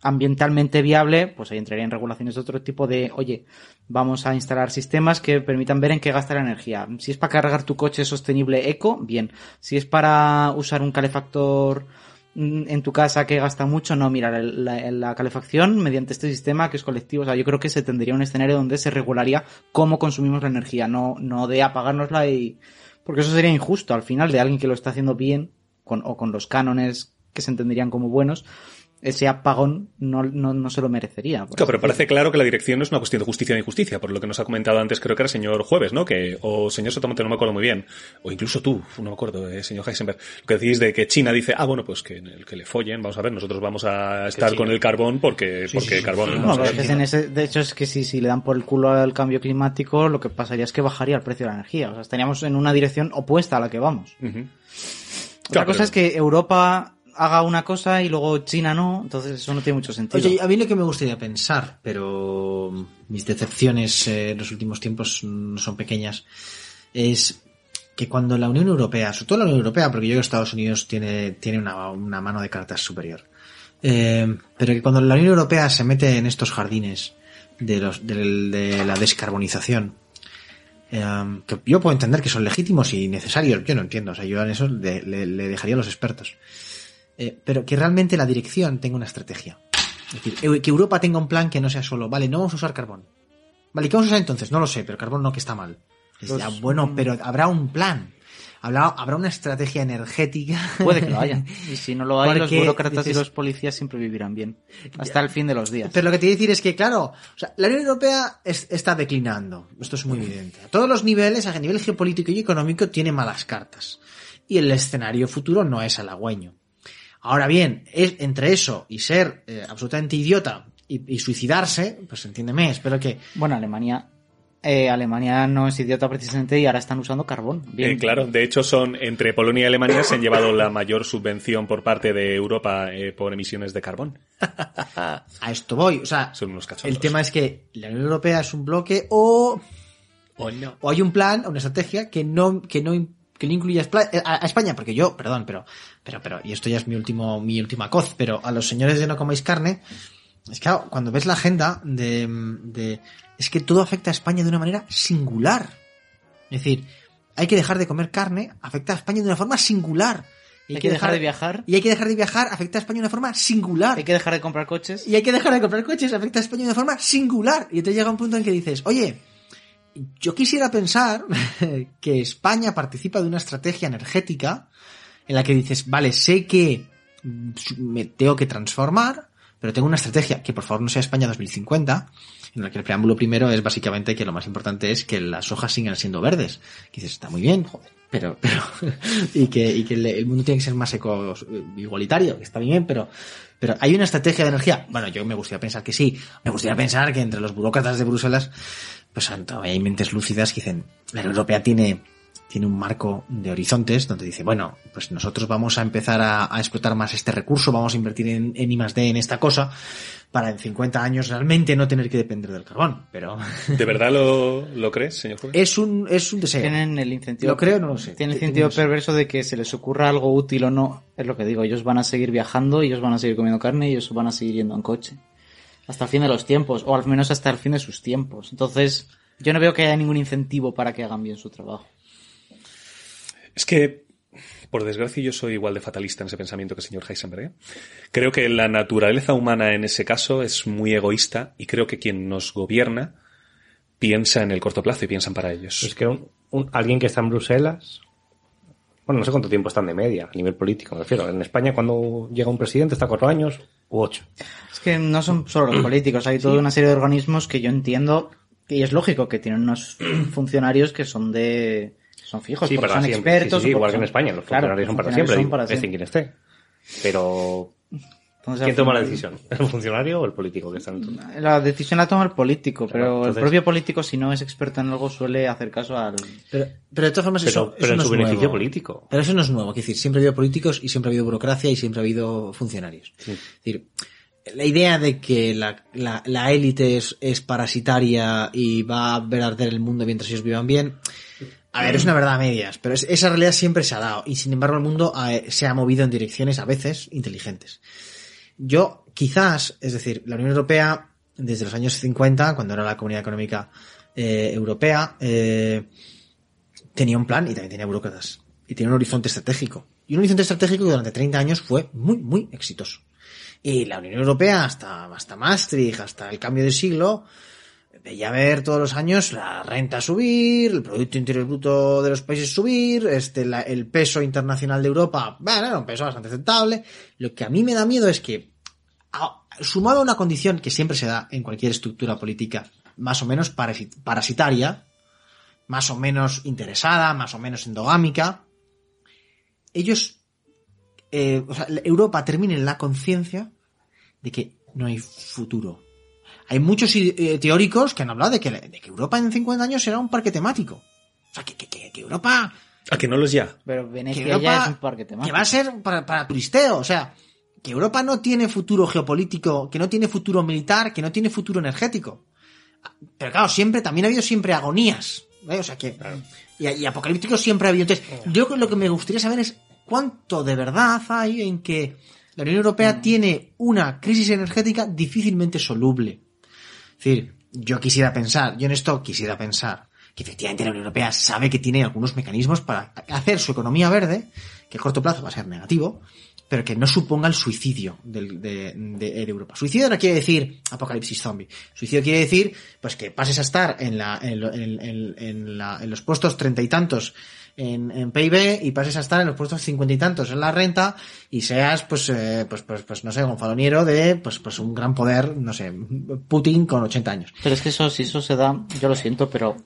ambientalmente viable, pues ahí entraría en regulaciones de otro tipo de, oye, vamos a instalar sistemas que permitan ver en qué gasta la energía. Si es para cargar tu coche sostenible eco, bien. Si es para usar un calefactor... en tu casa que gasta mucho, no, mira, la, la, la calefacción mediante este sistema que es colectivo. O sea, yo creo que se tendría un escenario donde se regularía cómo consumimos la energía, no no de apagárnosla, y porque eso sería injusto al final de alguien que lo está haciendo bien con o con los cánones que se entenderían como buenos. Ese apagón no, no, no se lo merecería. Claro, pero parece claro que la dirección no es una cuestión de justicia ni injusticia, por lo que nos ha comentado antes, creo que era el señor Jueves, ¿no? Que, o señor Sotomayor, no me acuerdo muy bien, o incluso tú, no me acuerdo, eh, señor Heisenberg, lo que decís de que China dice, ah, bueno, pues que, que le follen, vamos a ver, nosotros vamos a estar con el carbón porque, sí, porque sí, el carbón... Sí, no, no, es en ese, de hecho es que si, si le dan por el culo al cambio climático, lo que pasaría es que bajaría el precio de la energía. O sea, estaríamos en una dirección opuesta a la que vamos. Uh-huh. Otra claro, cosa pero... es que Europa... haga una cosa y luego China no, entonces eso no tiene mucho sentido. Oye, a mí lo que me gustaría pensar, pero mis decepciones eh, en los últimos tiempos no son pequeñas, es que cuando la Unión Europea, sobre todo la Unión Europea, porque yo creo que Estados Unidos tiene, tiene una, una mano de cartas superior, eh, pero que cuando la Unión Europea se mete en estos jardines de, los, de, de la descarbonización, eh, que yo puedo entender que son legítimos y necesarios, yo no entiendo, o sea, yo en eso le, le, le dejaría a los expertos. Eh, pero que realmente la dirección tenga una estrategia. Es decir, que Europa tenga un plan que no sea solo, vale, no vamos a usar carbón. Vale, ¿qué vamos a usar entonces? No lo sé, pero carbón no, que está mal. Pues, ya, bueno, pero habrá un plan. Habrá, habrá una estrategia energética. Puede que lo haya. Y si no lo hay, porque, los burócratas dices, y los policías siempre vivirán bien. Hasta el fin de los días. Pero lo que te voy a decir es que, claro, o sea, la Unión Europea es, está declinando. Esto es muy mm. evidente. A todos los niveles, a nivel geopolítico y económico, tiene malas cartas. Y el escenario futuro no es halagüeño. Ahora bien, es, entre eso y ser eh, absolutamente idiota y, y suicidarse, pues entiéndeme, espero que... Bueno, Alemania... Eh, Alemania no es idiota precisamente y ahora están usando carbón. Bien. Eh, claro, de hecho son entre Polonia y Alemania se han llevado la mayor subvención por parte de Europa eh, por emisiones de carbón. A esto voy, o sea, son unos cachondos. El tema es que la Unión Europea es un bloque o... O no. O hay un plan, una estrategia que no... Que no que le incluya a España, porque yo, perdón, pero, pero, pero, y esto ya es mi último, mi última coz, pero a los señores de no comáis carne, es que claro, cuando ves la agenda de, de, es que todo afecta a España de una manera singular. Es decir, hay que dejar de comer carne, afecta a España de una forma singular. Hay, hay que dejar, dejar de viajar. Y hay que dejar de viajar, afecta a España de una forma singular. Hay que dejar de comprar coches. Y hay que dejar de comprar coches, afecta a España de una forma singular. Y te llega un punto en que dices, oye, yo quisiera pensar que España participa de una estrategia energética en la que dices, vale, sé que me tengo que transformar, pero tengo una estrategia que por favor no sea España dos mil cincuenta, en la que el preámbulo primero es básicamente que lo más importante es que las hojas sigan siendo verdes. Que dices, está muy bien, joder, pero, pero, y que, y que el mundo tiene que ser más eco igualitario, que está bien, pero, pero hay una estrategia de energía. Bueno, yo me gustaría pensar que sí, me gustaría pensar que entre los burócratas de Bruselas, pues hay mentes lúcidas que dicen, la Unión Europea tiene, tiene un marco de horizontes donde dice, bueno, pues nosotros vamos a empezar a, a explotar más este recurso, vamos a invertir en, en I más D en esta cosa, para en cincuenta años realmente no tener que depender del carbón, pero... ¿De verdad lo, lo crees, señor Jueves? Es un, es un deseo. Tienen el incentivo... ¿Lo creo o no lo sé? Tienen el incentivo perverso de que se les ocurra algo útil o no, es lo que digo, ellos van a seguir viajando, ellos van a seguir comiendo carne, ellos van a seguir yendo en coche. Hasta el fin de los tiempos, o al menos hasta el fin de sus tiempos. Entonces, yo no veo que haya ningún incentivo para que hagan bien su trabajo. Es que, por desgracia, yo soy igual de fatalista en ese pensamiento que el señor Heisenberg, ¿eh? Creo que la naturaleza humana en ese caso es muy egoísta y creo que quien nos gobierna piensa en el corto plazo y piensan para ellos. Es que un, un, alguien que está en Bruselas... Bueno, no sé cuánto tiempo están de media a nivel político, me refiero. En España, cuando llega un presidente, está cuatro años u ocho. Es que no son solo los políticos, hay toda sí. una serie de organismos que yo entiendo, y es lógico que tienen unos funcionarios que son de son fijos, sí, porque son siempre. expertos. Sí, sí, sí, igual que en España, los funcionarios claro, son, para funcionarios son para siempre, este quien esté. Pero Entonces, ¿quién toma la decisión? ¿El funcionario o el político que está en turno? La decisión la toma el político, pero claro, entonces... el propio político, si no es experto en algo, suele hacer caso al... Pero, pero de todas formas pero, eso, pero eso no es su beneficio nuevo. Político. Pero eso no es nuevo. Es decir, siempre ha habido políticos y siempre ha habido burocracia y siempre ha habido funcionarios. Sí. Es decir, la idea de que la, la, la élite es, es parasitaria y va a ver arder el mundo mientras ellos vivan bien... A ver, es una verdad a medias, pero es, esa realidad siempre se ha dado. Y sin embargo el mundo eh, se ha movido en direcciones a veces inteligentes. Yo, quizás, es decir, la Unión Europea, desde los años cincuenta, cuando era la Comunidad Económica eh, Europea, eh, tenía un plan y también tenía burócratas. Y tenía un horizonte estratégico. Y un horizonte estratégico que durante treinta años fue muy, muy exitoso. Y la Unión Europea, hasta, hasta Maastricht, hasta el cambio de siglo, veía ver todos los años la renta subir, el Producto Interior Bruto de los países subir, este la, el peso internacional de Europa, bueno, era un peso bastante aceptable. Lo que a mí me da miedo es que, sumado a una condición que siempre se da en cualquier estructura política más o menos parasitaria, más o menos interesada, más o menos endogámica, ellos, eh, o sea, Europa termina en la conciencia de que no hay futuro. Hay muchos eh, teóricos que han hablado de que, de que Europa en cincuenta años será un parque temático. O sea, que, que, que Europa... A que no lo es ya. Pero Venecia que Europa, ya es un parque temático. Que va a ser para, para turisteo. O sea, que Europa no tiene futuro geopolítico, que no tiene futuro militar, que no tiene futuro energético. Pero claro, siempre también ha habido siempre agonías, ¿eh? O sea, que... Claro. Y, y apocalípticos siempre ha habido. Entonces, yo lo que me gustaría saber es cuánto de verdad hay en que la Unión Europea mm. tiene una crisis energética difícilmente soluble. Es decir, yo quisiera pensar, yo en esto quisiera pensar que efectivamente la Unión Europea sabe que tiene algunos mecanismos para hacer su economía verde, que a corto plazo va a ser negativo, pero que no suponga el suicidio del, de, de, de Europa. Suicidio no quiere decir apocalipsis zombie. Suicidio quiere decir pues que pases a estar en la en, en, en, en, la, en los puestos treinta y tantos en, en P I B y pases a estar en los puestos cincuenta y tantos en la renta y seas pues eh, pues, pues pues no sé, gonfaloniero de pues pues un gran poder, no sé, Putin con ochenta años. Pero es que eso, si eso se da, yo lo siento, pero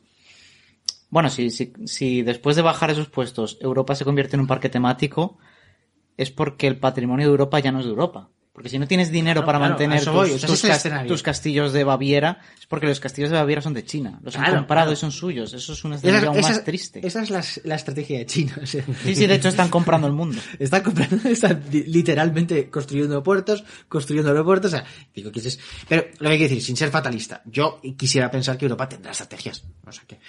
bueno, si si si después de bajar esos puestos Europa se convierte en un parque temático, es porque el patrimonio de Europa ya no es de Europa. Porque si no tienes dinero no, para claro, mantener tus, o sea, tus, cast- tus castillos de Baviera, es porque los castillos de Baviera son de China. Los claro, han comprado claro. y son suyos. Eso es una estrategia aún más triste. Esa es la, la estrategia de China. O sea. Sí, sí, de hecho están comprando el mundo. Están comprando, están literalmente construyendo puertos, construyendo aeropuertos. O sea, digo que es... Pero lo que hay que decir, sin ser fatalista, yo quisiera pensar que Europa tendrá estrategias. O sea que...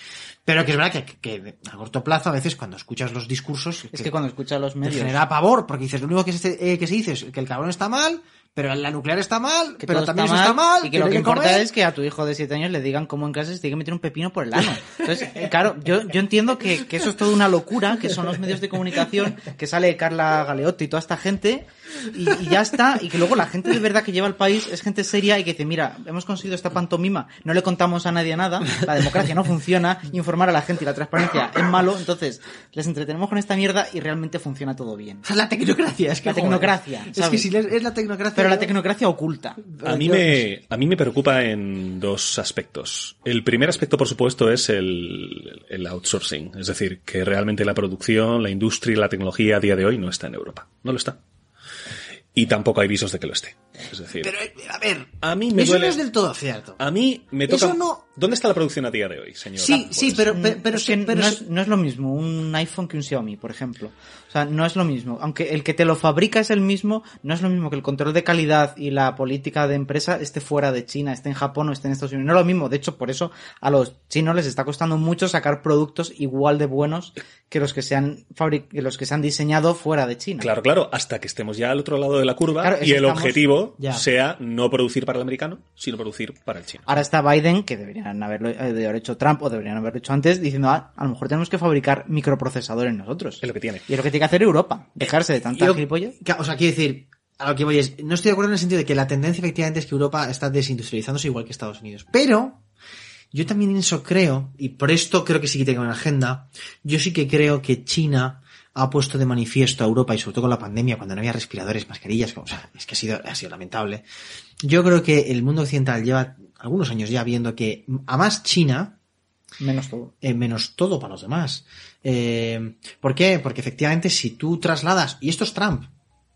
Pero que es verdad que, que a corto plazo a veces cuando escuchas los discursos... Es que, que cuando escuchas los medios... Te genera pavor, porque dices, lo único que se, eh, que se dice es que el cabrón está mal, pero la nuclear está mal, que pero también está mal, está mal, y que lo que importa comer. Es que a tu hijo de siete años le digan cómo en clase se tiene que meter un pepino por el ano. Entonces, claro, yo yo entiendo que, que eso es toda una locura, que son los medios de comunicación, que sale Carla Galeotti y toda esta gente, y, y ya está, y que luego la gente de verdad que lleva el país es gente seria y que dice, mira, hemos conseguido esta pantomima, no le contamos a nadie nada, la democracia no funciona, informar a la gente y la transparencia es malo, entonces les entretenemos con esta mierda y realmente funciona todo bien. La tecnocracia, es que... La tecnocracia, ¿sabes? Es que si es la tecnocracia... Pero la tecnocracia oculta. A mí me, a mí me preocupa en dos aspectos. El primer aspecto, por supuesto, es el, el outsourcing. Es decir, que realmente la producción, la industria y la tecnología a día de hoy no está en Europa. No lo está. Y tampoco hay visos de que lo esté. Es decir... Pero, a ver, a mí me eso duele. No es del todo cierto. A mí me toca... Eso no... ¿Dónde está la producción a día de hoy, señor? Sí, sí, pero, pero, pero, es que pero no, es, no es lo mismo un iPhone que un Xiaomi, por ejemplo. O sea, no es lo mismo. Aunque el que te lo fabrica es el mismo, no es lo mismo que el control de calidad y la política de empresa esté fuera de China, esté en Japón o esté en Estados Unidos. No es lo mismo. De hecho, por eso a los chinos les está costando mucho sacar productos igual de buenos que los que se han fabric... que los que se han diseñado fuera de China. Claro, claro. Hasta que estemos ya al otro lado de la curva, claro, y el estamos... objetivo ya. sea no producir para el americano, sino producir para el chino. Ahora está Biden, que debería haberlo haber hecho Trump o deberían haberlo hecho antes, diciendo, ah, a lo mejor tenemos que fabricar microprocesadores nosotros. Es lo que tiene. Y es lo que tiene que hacer Europa, dejarse de tanta gilipollas. O sea, quiero decir, a lo que voy es, no estoy de acuerdo en el sentido de que la tendencia efectivamente es que Europa está desindustrializándose igual que Estados Unidos. Pero yo también en eso creo, y por esto creo que sí que tengo una agenda, yo sí que creo que China ha puesto de manifiesto a Europa, y sobre todo con la pandemia, cuando no había respiradores, mascarillas, como, o sea, es que ha sido, ha sido lamentable. Yo creo que el mundo occidental lleva algunos años ya viendo que a más China... Menos todo. Eh, menos todo para los demás. Eh, ¿Por qué? Porque efectivamente si tú trasladas... Y esto es Trump.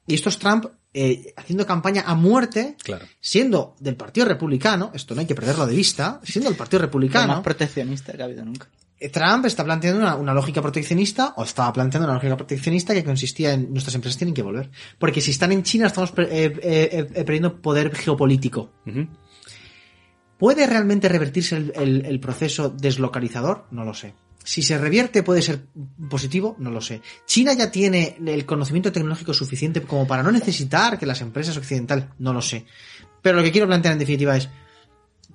Y esto es Trump eh, haciendo campaña a muerte, claro, siendo del Partido Republicano, esto no hay que perderlo de vista, siendo el Partido Republicano... Lo más proteccionista que ha habido nunca. Trump está planteando una, una lógica proteccionista, o estaba planteando una lógica proteccionista que consistía en nuestras empresas tienen que volver. Porque si están en China estamos per, eh, eh, eh, perdiendo poder geopolítico. Uh-huh. ¿Puede realmente revertirse el, el, el proceso deslocalizador? No lo sé. Si se revierte, ¿puede ser positivo? No lo sé. China ya tiene el conocimiento tecnológico suficiente como para no necesitar que las empresas occidentales... No lo sé. Pero lo que quiero plantear en definitiva es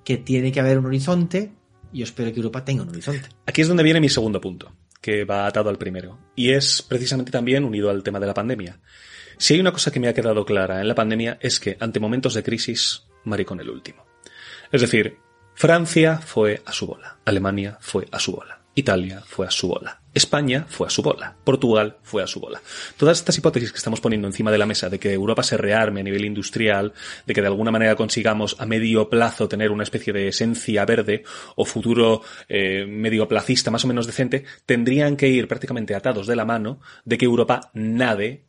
que tiene que haber un horizonte... Yo espero que Europa tenga un horizonte. Aquí es donde viene mi segundo punto, que va atado al primero. Y es precisamente también unido al tema de la pandemia. Si hay una cosa que me ha quedado clara en la pandemia es que ante momentos de crisis, maricón el último. Es decir, Francia fue a su bola, Alemania fue a su bola, Italia fue a su bola, España fue a su bola, Portugal fue a su bola. Todas estas hipótesis que estamos poniendo encima de la mesa de que Europa se rearme a nivel industrial, de que de alguna manera consigamos a medio plazo tener una especie de esencia verde o futuro eh, medio placista más o menos decente, tendrían que ir prácticamente atados de la mano de que Europa nade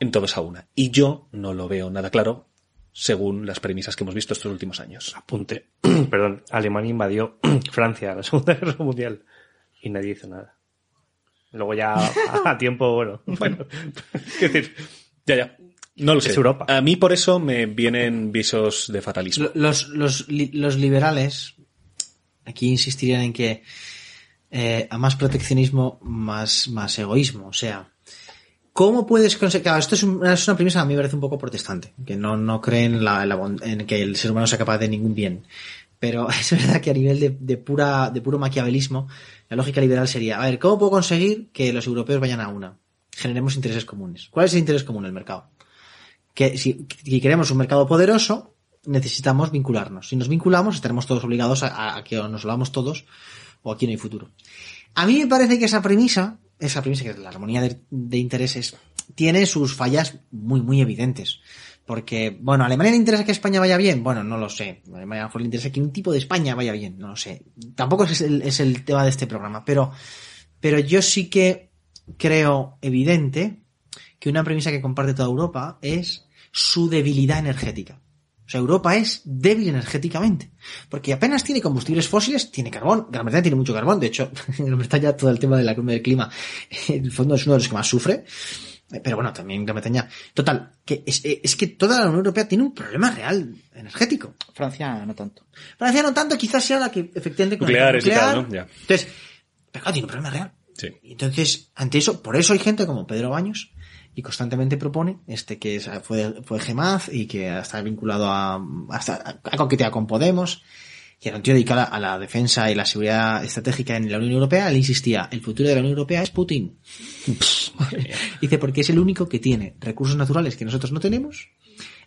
en todos a una. Y yo no lo veo nada claro según las premisas que hemos visto estos últimos años. Apunte. Perdón. Alemania invadió Francia a la Segunda Guerra Mundial. Y nadie hizo nada. Luego ya a tiempo, bueno, bueno, es decir, ya, ya, no lo sé. Es Europa. A mí por eso me vienen visos de fatalismo. Los, los, los liberales aquí insistirían en que eh, a más proteccionismo, más, más egoísmo. O sea, ¿cómo puedes conseguir...? Claro, esto es una, es una premisa que a mí me parece un poco protestante, que no, no creen la, la bond- en que el ser humano sea capaz de ningún bien. Pero es verdad que a nivel de, de pura de puro maquiavelismo, la lógica liberal sería, a ver, ¿cómo puedo conseguir que los europeos vayan a una? Generemos intereses comunes. ¿Cuál es el interés común? El mercado. Que si, si queremos un mercado poderoso, necesitamos vincularnos. Si nos vinculamos, estaremos todos obligados a, a que nos hablamos todos o aquí no hay futuro. A mí me parece que esa premisa, esa premisa que es la armonía de, de intereses, tiene sus fallas muy, muy evidentes. Porque, bueno, ¿a Alemania le interesa que España vaya bien? Bueno, no lo sé. A Alemania a lo mejor le interesa que un tipo de España vaya bien, no lo sé. Tampoco es el, es el tema de este programa, pero, pero yo sí que creo evidente que una premisa que comparte toda Europa es su debilidad energética. O sea, Europa es débil energéticamente, porque apenas tiene combustibles fósiles, tiene carbón. Gran Bretaña tiene mucho carbón, de hecho, Gran Bretaña todo el tema de la cumbre del clima, en el fondo es uno de los que más sufre. Pero bueno, también Gran Bretaña. Total, que es, es que toda la Unión Europea tiene un problema real energético. Francia no tanto. Francia no tanto, quizás sea la que efectivamente... Nucleares nuclear, y tal, ¿no? Ya. Entonces, pero claro, tiene un problema real. Sí. Entonces, ante eso, por eso hay gente como Pedro Baños, y constantemente propone, este que fue, fue Gemaz, y que está vinculado a... hasta a coquetear con Podemos, que era un tío dedicado a la defensa y la seguridad estratégica en la Unión Europea, él insistía, el futuro de la Unión Europea es Putin. Pff, madre mía. Dice, porque es el único que tiene recursos naturales que nosotros no tenemos,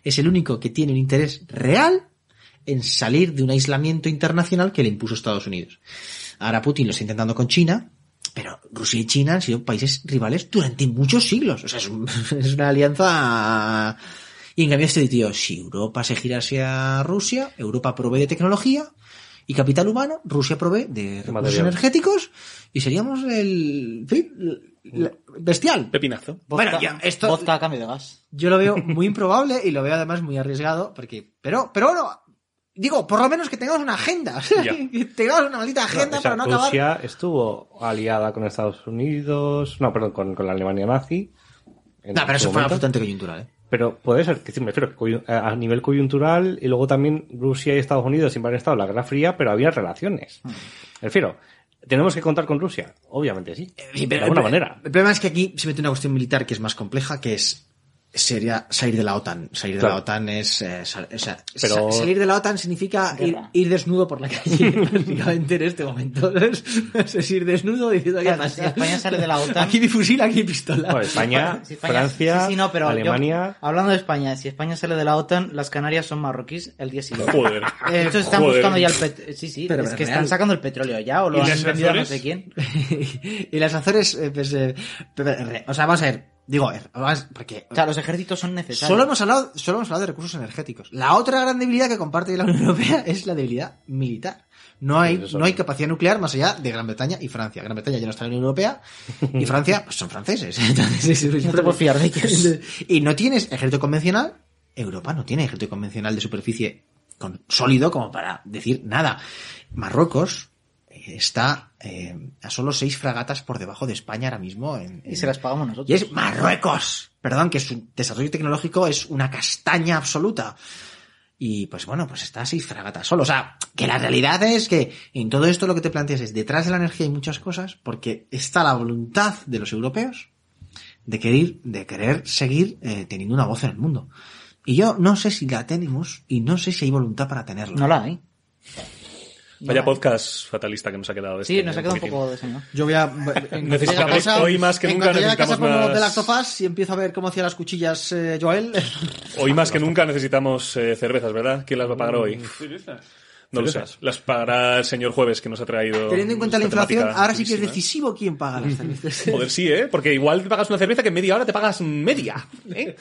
es el único que tiene un interés real en salir de un aislamiento internacional que le impuso Estados Unidos. Ahora Putin lo está intentando con China, pero Rusia y China han sido países rivales durante muchos siglos. O sea, es, un, es una alianza... Y en cambio este tío, si Europa se gira hacia Rusia, Europa provee de tecnología y capital humano, Rusia provee de recursos material. Energéticos y seríamos el... bestial. Pepinazo. Vodka, bueno, ya, esto... Vodka a cambio de gas. Yo lo veo muy improbable y lo veo además muy arriesgado porque... Pero, pero bueno, digo, por lo menos que tengamos una agenda. Que tengamos una maldita agenda no, o sea, para no Rusia acabar... Rusia estuvo aliada con Estados Unidos... No, perdón, con, con la Alemania nazi. No, pero eso momento. Fue absolutamente coyuntural, ¿eh? Pero puede ser, que me refiero a nivel coyuntural y luego también Rusia y Estados Unidos siempre han estado en la Guerra Fría, pero había relaciones. Me refiero, ¿tenemos que contar con Rusia? Obviamente sí, sí pero de alguna el, manera. El problema es que aquí se mete una cuestión militar que es más compleja, que es sería salir de la OTAN. Salir de claro. la OTAN es... Eh, sal, o sea, pero... Salir de la OTAN significa ir, ir desnudo por la calle, prácticamente en este momento. Es ir desnudo diciendo que... Claro, si España sale de la OTAN... Aquí difusil, aquí pistola. Bueno, España, si España, Francia, sí, sí, no, pero Alemania... Yo, hablando de España, si España sale de la OTAN, las Canarias son marroquíes el día siguiente. Joder. De hecho, están Joder. buscando ya el petróleo. Sí, sí, pero es que real. Están sacando el petróleo ya, o lo han vendido a no sé quién. Y las Azores... Pues, eh, o sea, vamos a ver... Digo, porque... O sea, los ejércitos son necesarios. Solo hemos hablado, solo hemos hablado de recursos energéticos. La otra gran debilidad que comparte la Unión Europea es la debilidad militar. No hay, no hay capacidad nuclear más allá de Gran Bretaña y Francia. Gran Bretaña ya no está en la Unión Europea y Francia pues son franceses. Entonces, no te puedes fiar de ellos. Y no tienes ejército convencional. Europa no tiene ejército convencional de superficie con, sólido como para decir nada. Marruecos está eh, a solo seis fragatas por debajo de España ahora mismo. En, en... Y se las pagamos nosotros. Y es Marruecos. Perdón, que su desarrollo tecnológico es una castaña absoluta. Y pues bueno, pues está a seis fragatas solo. O sea, que la realidad es que en todo esto lo que te planteas es detrás de la energía hay muchas cosas porque está la voluntad de los europeos de querer, de querer seguir eh, teniendo una voz en el mundo. Y yo no sé si la tenemos y no sé si hay voluntad para tenerla. No la hay. Vaya podcast fatalista que nos ha quedado. Este sí, nos ha quedado un poco de señor. Yo voy a... Necesitamos casa, hoy más que nunca necesitamos más... de las sofás y empiezo a ver cómo hacía las cuchillas eh, Joel. Hoy más que nunca necesitamos eh, cervezas, ¿verdad? ¿Quién las va a pagar hoy? No lo sé. Las pagará el señor Jueves que nos ha traído... Teniendo en cuenta la inflación, ahora sí que es decisivo quién paga las cervezas. Joder, sí, ¿eh? Porque igual te pagas una cerveza que en media hora te pagas media. ¿Eh?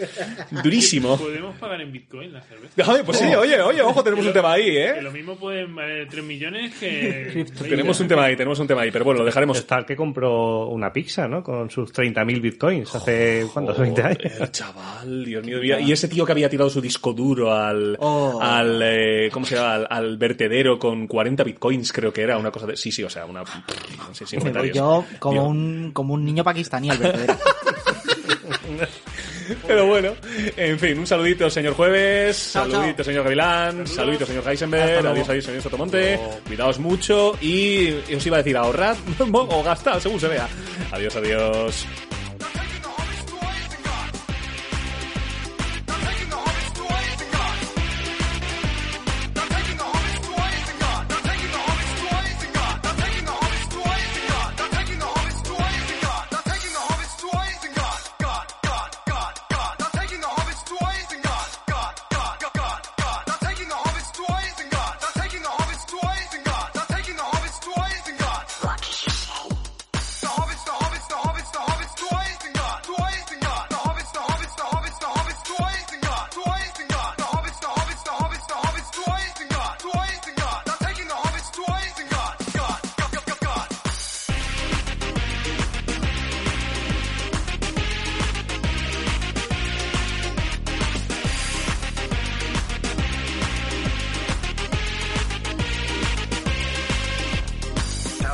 Durísimo. Podemos pagar en Bitcoin las cervezas. Oye, pues sí, oye, oye, ojo, tenemos un tema ahí, ¿eh? Que lo mismo pueden valer tres millones que... Tenemos un tema ahí, tenemos un tema ahí, pero bueno, lo dejaremos... Tal que compró una pizza, ¿no? Con sus treinta mil bitcoins hace, ¿cuántos? veinte años. El chaval, Dios mío. Y ese tío que había tirado su disco duro al... al ¿Cómo se llama? Al vertedero con cuarenta bitcoins, creo que era una cosa de... Sí, sí, o sea, una... Sí, sí, yo como Dios. un como un niño pakistaní al vertedero. Pero bueno, en fin, un saludito, señor Jueves, chao, saludito, chao. Señor Gavilán, saludos. Saludito, señor Heisenberg, adiós, adiós, señor Sotomonte, no. Cuidaos mucho y os iba a decir, ahorrad o gastad, según se vea. Adiós, adiós.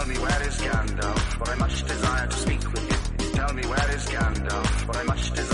Tell me where is Gandalf, for I much desire